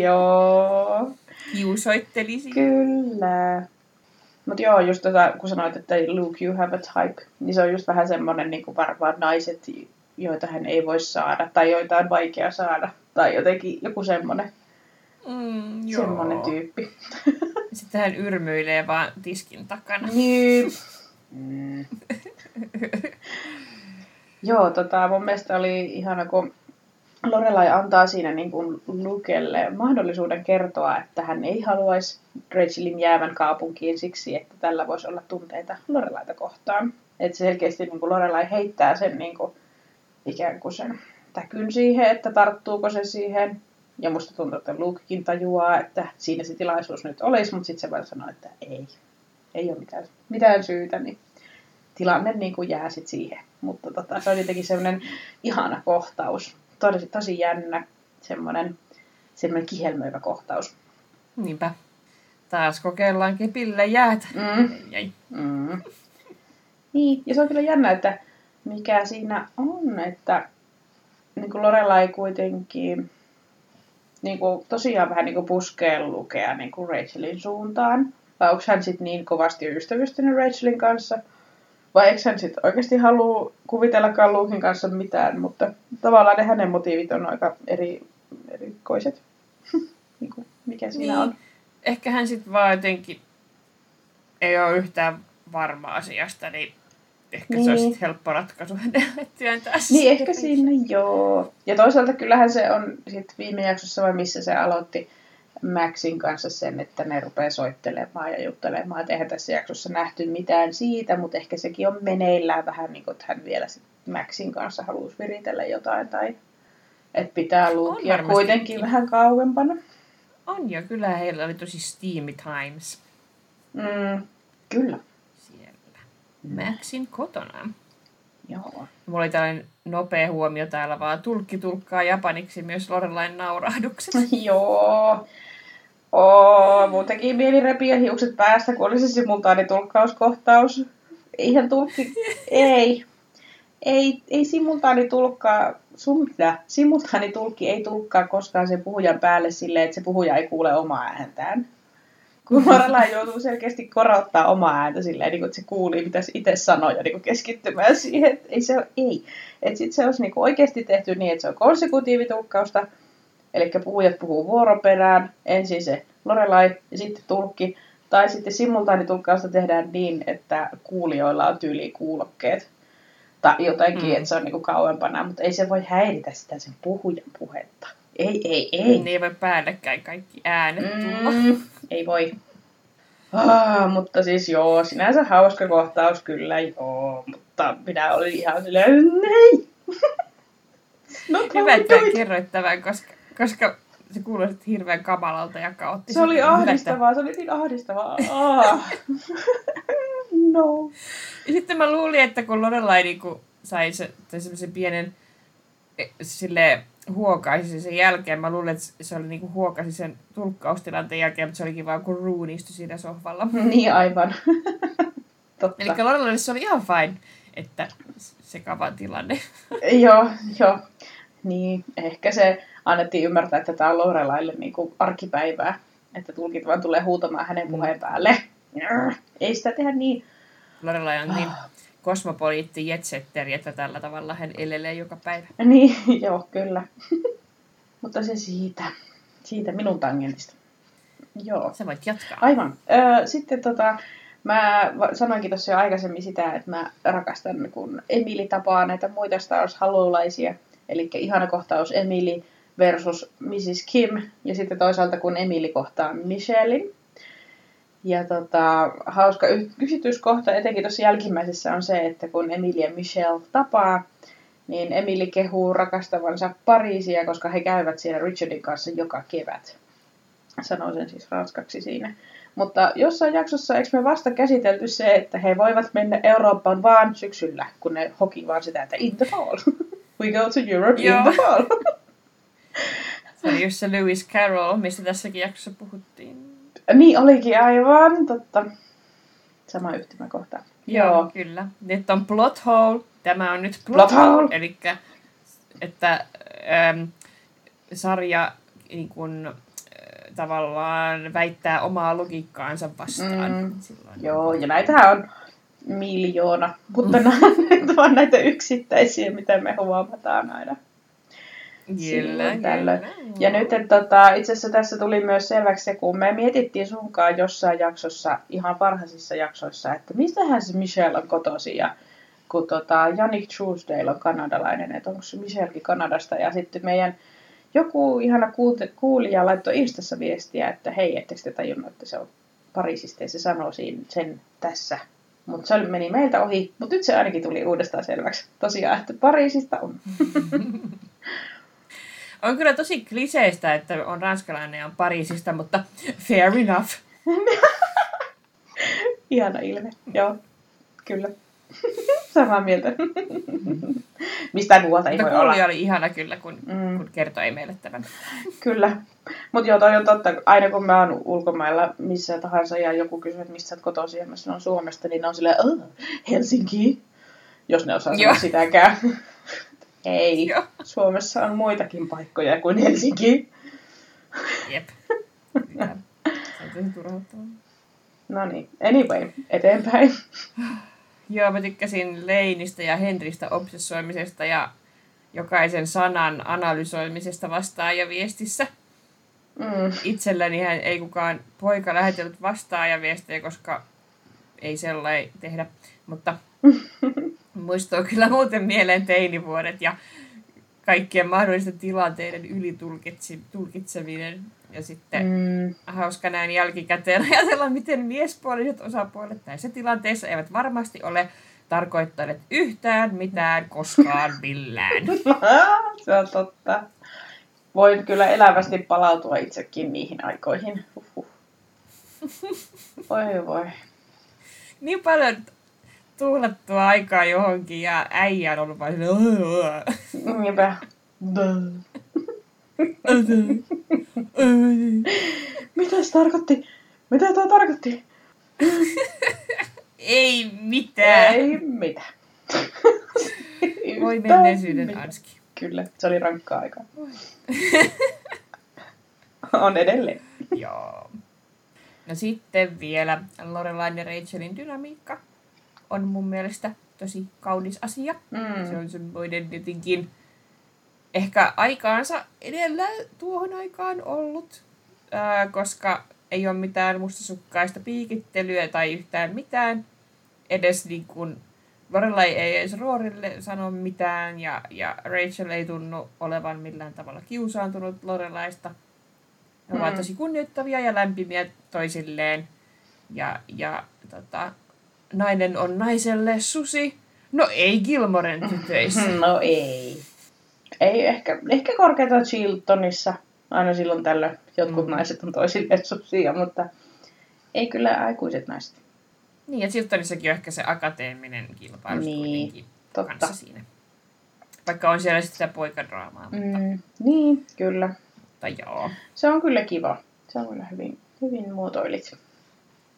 joo. Kiusoittelisi. Kyllä. Mutta joo, just kun sanoit, että Luke, you have a type, niin se on just vähän semmoinen niin varmaan naiset, joita hän ei voi saada, tai joita on vaikea saada, tai jotenkin joku semmoinen tyyppi. Sitten hän yrmyilee vaan tiskin takana. Niin. Joo, mun mielestä oli ihana, kun Lorelai antaa siinä niin kuin Lukelle mahdollisuuden kertoa, että hän ei haluaisi Rachelin jäävän kaupunkiin siksi, että tällä voisi olla tunteita Lorelaita kohtaan. Että selkeästi niin kuin Lorelai heittää sen niin kuin, ikään kuin sen täkyn siihen, että tarttuuko se siihen. Ja musta tuntuu, että Lukekin tajuaa, että siinä se tilaisuus nyt olisi, mutta sitten se vaan sanoo, että ei. Ei ole mitään syytä, niin tilanne niin kuin jää sitten siihen. Mutta se on jotenkin semmoinen ihana kohtaus. Tosi jännä, semmoinen kihelmöivä kohtaus. Niinpä. Taas kokeillaan kepillejäät. Mm. Niin, ja se on kyllä jännä, että mikä siinä on, että niin kuin Lorelai kuitenkin niin kuin, tosiaan vähän niin kuin puskee Lukea niin kuin Rachelin suuntaan. Vai onko hän sitten niin kovasti ystävystynyt Rachelin kanssa? Vai eikö hän sitten oikeasti halua kuvitellakaan Luken kanssa mitään, mutta tavallaan ne hänen motiivit on aika erikoiset. Niin kuin, mikä siinä niin on. Ehkä hän sitten vaan jotenkin ei ole yhtään varma asiasta, niin ehkä niin se on sitten helppo ratkaisu hänelle työntää. Niin ehkä siinä joo. Ja toisaalta kyllähän se on sitten viime jaksossa vai missä se aloitti Maxin kanssa sen, että ne rupeaa soittelemaan ja juttelemaan. Et eihän tässä jaksossa nähty mitään siitä, mutta ehkä sekin on meneillään vähän niin kuin, että hän vielä sit Maxin kanssa haluaisi viritellä jotain. Tai että pitää Lukea kuitenkin vähän kauempana. On jo, kyllä heillä oli tosi steamy times. Kyllä. Siellä. Maxin kotona. Joo. Mulla oli tällainen nopea huomio täällä vaan. Tulkki tulkkaa japaniksi myös Lorelain naurahdukset. Joo. Muutenkin mieli repiä hiukset päästä, kun oli se simultaanitulkkauskohtaus. Eihän tulkki... Ei simultaanitulkkaa... Simultaanitulkki ei tulkkaa koskaan sen puhujan päälle silleen, että se puhuja ei kuule omaa ääntään. Kun Lorelai joutuu selkeästi korottaa omaa ääntä silleen, niin kuin, että se kuuli, mitä se itse sanoo, ja niin kuin keskittymään siihen, että ei se ole, ei. Että sitten se olisi niin kuin oikeasti tehty niin, että se on konsekutiivitulkkausta, eli puhujat puhuu vuoroperään, ensin se Lorelai ja sitten tulkki, tai sitten simultaanitulkkausta tehdään niin, että kuulijoilla on tyyliin kuulokkeet, tai jotenkin, että se on niin kuin kauempana, mutta ei se voi häiritä sitä sen puhujan puhetta. Ei. Ne ei voi päällekkäin kaikki äänet tulla. Ei voi. Mutta siis joo, sinänsä hauska kohtaus kyllä joo, mutta minä olin ihan silleen, ei. Hyvä, että kerroit tämän, koska se kuulosti hirveän kamalalta ja kaoottiselta. Se oli ahdistavaa, se oli niin ahdistavaa. No. Ja sitten mä luulin, että kun Lorelai niinku sai semmoisen pienen silleen, huokaisi sen jälkeen. Mä luulen, että se oli niinku huokasi sen tulkkaustilanteen jälkeen, mutta se olikin vaan kun Roon istui siinä sohvalla. Niin aivan. Totta. Eli Lorelai se oli ihan fine, että sekava tilanne. Joo. Niin, ehkä se annettiin ymmärtää, että tää on Lorelaille niinku arkipäivää, että tulkit vaan tulee huutamaan hänen puheen päälle. Ei sitä tehdä niin. Lorelai on niin kosmopoliitti jetsetteri, että tällä tavalla hän elelee joka päivä. Niin, joo, kyllä. Mutta se siitä minun tangentista. Joo. Sä voit jatkaa. Aivan. Sitten mä sanoinkin tuossa jo aikaisemmin sitä, että mä rakastan, kun Emily tapaa näitä muita Stars-hallowlaisia. Eli ihana kohtaus Emily versus Mrs. Kim. Ja sitten toisaalta, kun Emily kohtaa Michelin. Ja hauska yksityiskohta, etenkin tuossa jälkimmäisessä on se, että kun Emily ja Michelle tapaa, niin Emily kehuu rakastavansa Pariisia, koska he käyvät siellä Richardin kanssa joka kevät. Sanoin sen siis ranskaksi siinä. Mutta jossain jaksossa eikö me vasta käsitelty se, että he voivat mennä Eurooppaan vaan syksyllä, kun ne hoki vaan sitä, että in the fall. We go to Europe in the fall. Se oli just se Lewis Carroll, mistä tässäkin jaksossa puhuttiin. Niin olikin aivan, totta. Sama yhtymäkohta. Joo, kyllä. Nyt on plot hole. Tämä on nyt plot hole. Elikkä, että sarja niin kun, tavallaan väittää omaa logiikkaansa vastaan. Joo, ja näitähän on miljoona. Mutta nämä on näitä yksittäisiä, mitä me huomataan aina. Kyllä. Ja nyt itse asiassa tässä tuli myös selväksi se, kun me mietittiin sunkaan jossain jaksossa, ihan varhaisissa jaksoissa, että mistähän se Michelle on kotoisin ja kun Yannick Truesdale on kanadalainen, että onko se Michellekin Kanadasta, ja sitten meidän joku ihana kuulija laittoi Instassa viestiä, että hei, etteikö te tajunnut, että se on Pariisista, ja se sanoo sen tässä. Mutta se meni meiltä ohi, mutta nyt se ainakin tuli uudestaan selväksi. Tosiaan, että Pariisista on. On kyllä tosi kliseistä, että on ranskalainen ja on Pariisista, mutta fair enough. Ihana ilme, joo, kyllä. Samaa mieltä. Mistään muuta ei voi olla. Kuulija oli ihana kyllä, kun kertoi meille tämän. Kyllä. Mutta joo, toi on totta. Aina kun mä oon ulkomailla missä tahansa ja joku kysyy, että mistä sä oot kotoisin ja mä sanon Suomesta, niin ne on silleen, Helsinki, jos ne osaa sanoa sitäkään. Ei, joo. Suomessa on muitakin paikkoja kuin Helsinki. Jep. Se on tosi turhauttavaa. No niin, anyway, eteenpäin. Joo, mä tykkäsin Leinistä ja Henristä obsessoimisesta ja jokaisen sanan analysoimisesta vastaajaviestissä. Itsellänihän ei kukaan poika lähetellyt vastaajaviestejä, koska ei sellainen tehdä, mutta muistuu kyllä muuten mieleen teinivuodet ja kaikkien mahdollisten tilanteiden ylitulkitseminen. Ja sitten hauska näin jälkikäteen ajatella, miten miespuoliset osapuolet näissä tilanteissa eivät varmasti ole tarkoittaneet yhtään mitään koskaan millään. Se on totta. Voin kyllä elävästi palautua itsekin niihin aikoihin. Voi voi. Niin paljon tuhlattua aikaa johonkin ja äijä on ollut vain silleen. Niinpä. Mitä se tarkoitti? Mitä tuo tarkoitti? Ei mitään. Ei mitään. Voi menneisyyden anski. Kyllä, se oli rankkaa aikaa. On edelleen. Joo. No sitten vielä Lorelain ja Rachelin dynamiikka on mun mielestä tosi kaunis asia. Se on semmoinen jotenkin ehkä aikaansa edellä tuohon aikaan ollut, koska ei ole mitään mustasukkaista piikittelyä tai yhtään mitään. Edes niin kuin Lorelai ei edes Roorille sano mitään ja Rachel ei tunnu olevan millään tavalla kiusaantunut Lorelaista. Ne ovat tosi kunnioittavia ja lämpimiä toisilleen. Ja nainen on naiselle susi. No ei Gilmoren tytöissä. No ei. Ei ehkä korkeata Chiltonissa. Aina silloin tällöin jotkut naiset on toisilleen susia, mutta ei kyllä aikuiset naiset. Niin, ja Chiltonissakin on ehkä se akateeminen kilpailu kuitenkin kanssa siinä. Vaikka on siellä sitä poikadraamaa, mutta... niin, kyllä. Mutta joo. Se on kyllä kiva. Se on kyllä hyvin muotoilit.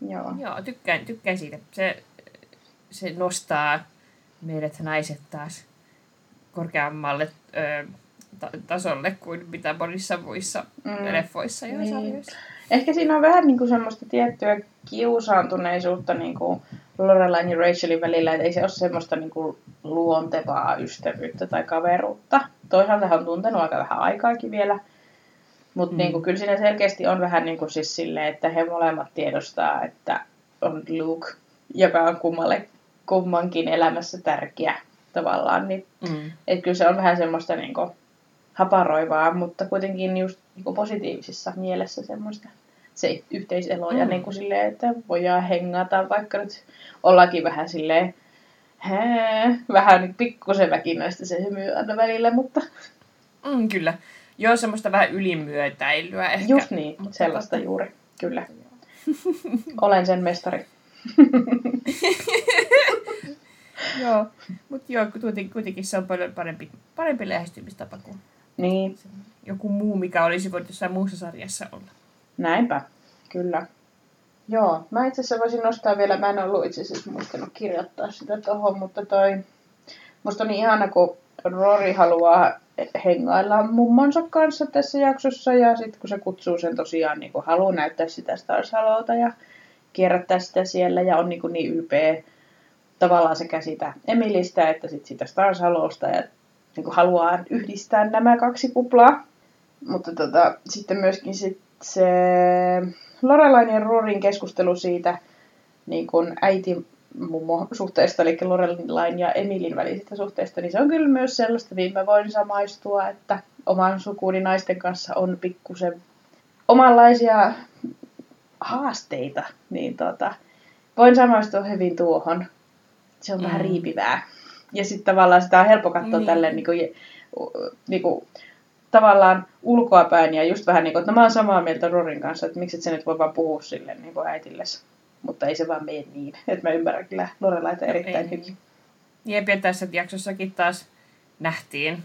Joo, tykkään siitä. Se nostaa meidät naiset taas korkeammalle tasolle kuin mitä monissa muissa leffoissa ja sarjoissa. Ehkä siinä on vähän niin kuin semmoista tiettyä kiusaantuneisuutta niin kuin Lorelain ja Rachelin välillä, että ei se ole semmoista niin kuin luontevaa ystävyyttä tai kaveruutta. Toisaalta hän on tuntenut aika vähän aikaakin vielä, mutta niin kuin kyllä siinä selkeästi on vähän niin kuin siis silleen, että he molemmat tiedostaa, että on Luke, joka on kummankin elämässä tärkeä. Tavallaan, niin että kyllä se on vähän semmoista niin kuin haparoivaa, mutta kuitenkin just niin kuin positiivisessa mielessä semmoista se yhteiselo ja niin kuin silleen, että voidaan hengata, vaikka nyt ollaankin vähän silleen, vähän niin pikkusen väkinäistä se hymy aina välillä, mutta... kyllä, joo, semmoista vähän ylimyötäilyä ehkä. Just niin, mutta sellaista juuri, kyllä. Olen sen mestari. Joo, mutta joo, kuitenkin se on paljon parempi lähestymistapa kuin niin. Joku muu, mikä olisi voinut jossain muussa sarjassa olla. Näinpä, kyllä. Joo, mä itse asiassa voisin nostaa vielä, mä en ollut itse asiassa muistanut kirjoittaa sitä tohon, mutta toi, musta on niin ihana, kun Rory haluaa hengailla mummonsa kanssa tässä jaksossa, ja sitten kun se kutsuu sen tosiaan, niin kun haluaa näyttää sitä Starshalouta ja kierrättää sitä siellä, ja on niin ylpeä. Tavallaan sekä siitä Emilistä että sit siitä Starshallowsta ja niin kuin haluaa yhdistää nämä kaksi kuplaa. Mutta sitten myöskin sit se Lorelain ja Rorin keskustelu siitä niin kuin äiti mummo-suhteesta, eli Lorelain ja Emilin välisistä suhteista, niin se on kyllä myös sellaista, mihin mä voin samaistua, että oman sukuuni naisten kanssa on pikkusen omanlaisia haasteita, niin voin samaistua hyvin tuohon. Se on vähän riipivää. Ja sitten tavallaan sitä on helppo katsoa tälleen niinku, tavallaan ulkoapäin ja just vähän niin kuin, että mä oon samaa mieltä Rorin kanssa, että miksi et sä nyt voi vaan puhua sille niin kuin äitillesi. Mutta ei se vaan mene niin. Että mä ymmärrän kyllä Lorelaita erittäin hyvin. Jep, ja tässä jaksossakin taas nähtiin,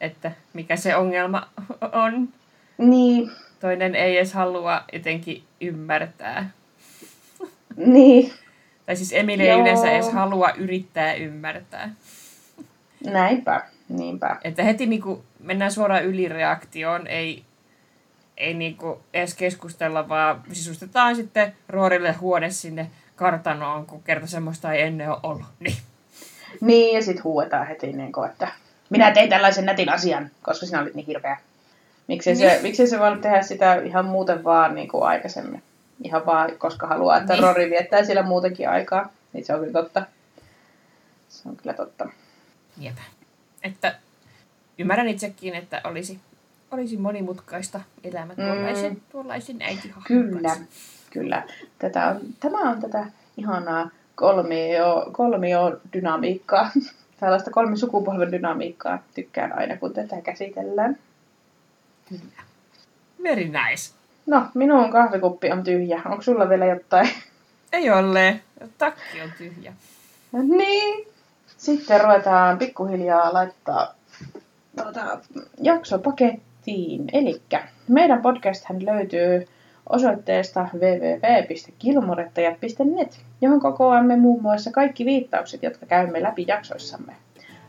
että mikä se ongelma on. Niin. Toinen ei edes halua jotenkin ymmärtää. Niin. Tai siis Emily ei yleensä edes halua yrittää ymmärtää. Näinpä, niinpä. Että heti niinku mennään suoraan ylireaktioon, ei niinku edes keskustella, vaan sisustetaan sitten Roorille huone sinne kartanoon, kun kerta semmoista ei ennen ole ollut. Niin ja sitten huuetaan heti, niin kun, että minä tein tällaisen nätin asian, koska sinä olit niin hirveä. Miksi se voinut tehdä sitä ihan muuten vaan niin kuin aikaisemmin? Ihan vaan, koska haluaa, että Rory viettää siellä muutenkin aikaa. Niin se on kyllä totta. Se on kyllä totta. Jep. Että ymmärrän itsekin, että olisi monimutkaista elämä tuollaisen äitihahmon kanssa. Kyllä. Tämä on tätä ihanaa kolmiodynamiikkaa. Tällaista kolmisukupolven dynamiikkaa tykkään aina, kun tätä käsitellään. Kyllä. Very nice. No, minun kahvikuppi on tyhjä. Onko sulla vielä jotain? Ei ole. Takki on tyhjä. No niin. Sitten ruvetaan pikkuhiljaa laittaa jaksopakettiin. Elikkä meidän podcasthan löytyy osoitteesta www.ilmorettäjät.net, johon kokoamme muun muassa kaikki viittaukset, jotka käymme läpi jaksoissamme.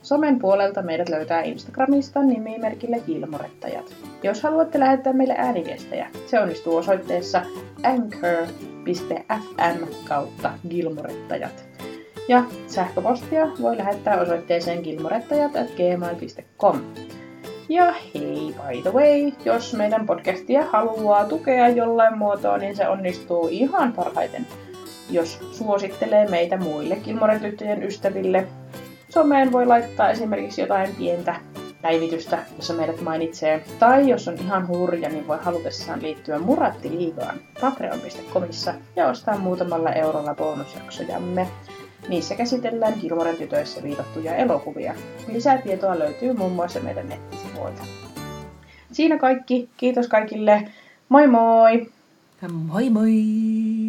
Somen puolelta meidät löytää Instagramista nimimerkillä Ilmorettäjät. Jos haluatte lähettää meille ääniviestejä, se onnistuu osoitteessa anchor.fm/Ilmorettajat. Ja sähköpostia voi lähettää osoitteeseen ilmorettajat@gmail.com. Ja hei, by the way, jos meidän podcastia haluaa tukea jollain muotoa, niin se onnistuu ihan parhaiten, jos suosittelee meitä muille Ilmorettyjen ystäville. Someen voi laittaa esimerkiksi jotain pientä päivitystä, jossa meidät mainitsee. Tai jos on ihan hurja, niin voi halutessaan liittyä Murattiliigaan patreon.comissa ja ostaa muutamalla eurolla bonusjaksojamme. Niissä käsitellään Ilmoren tytöissä viitattuja elokuvia. Lisätietoa löytyy muun muassa meidän nettisivuilta. Siinä kaikki. Kiitos kaikille. Moi moi! Moi moi!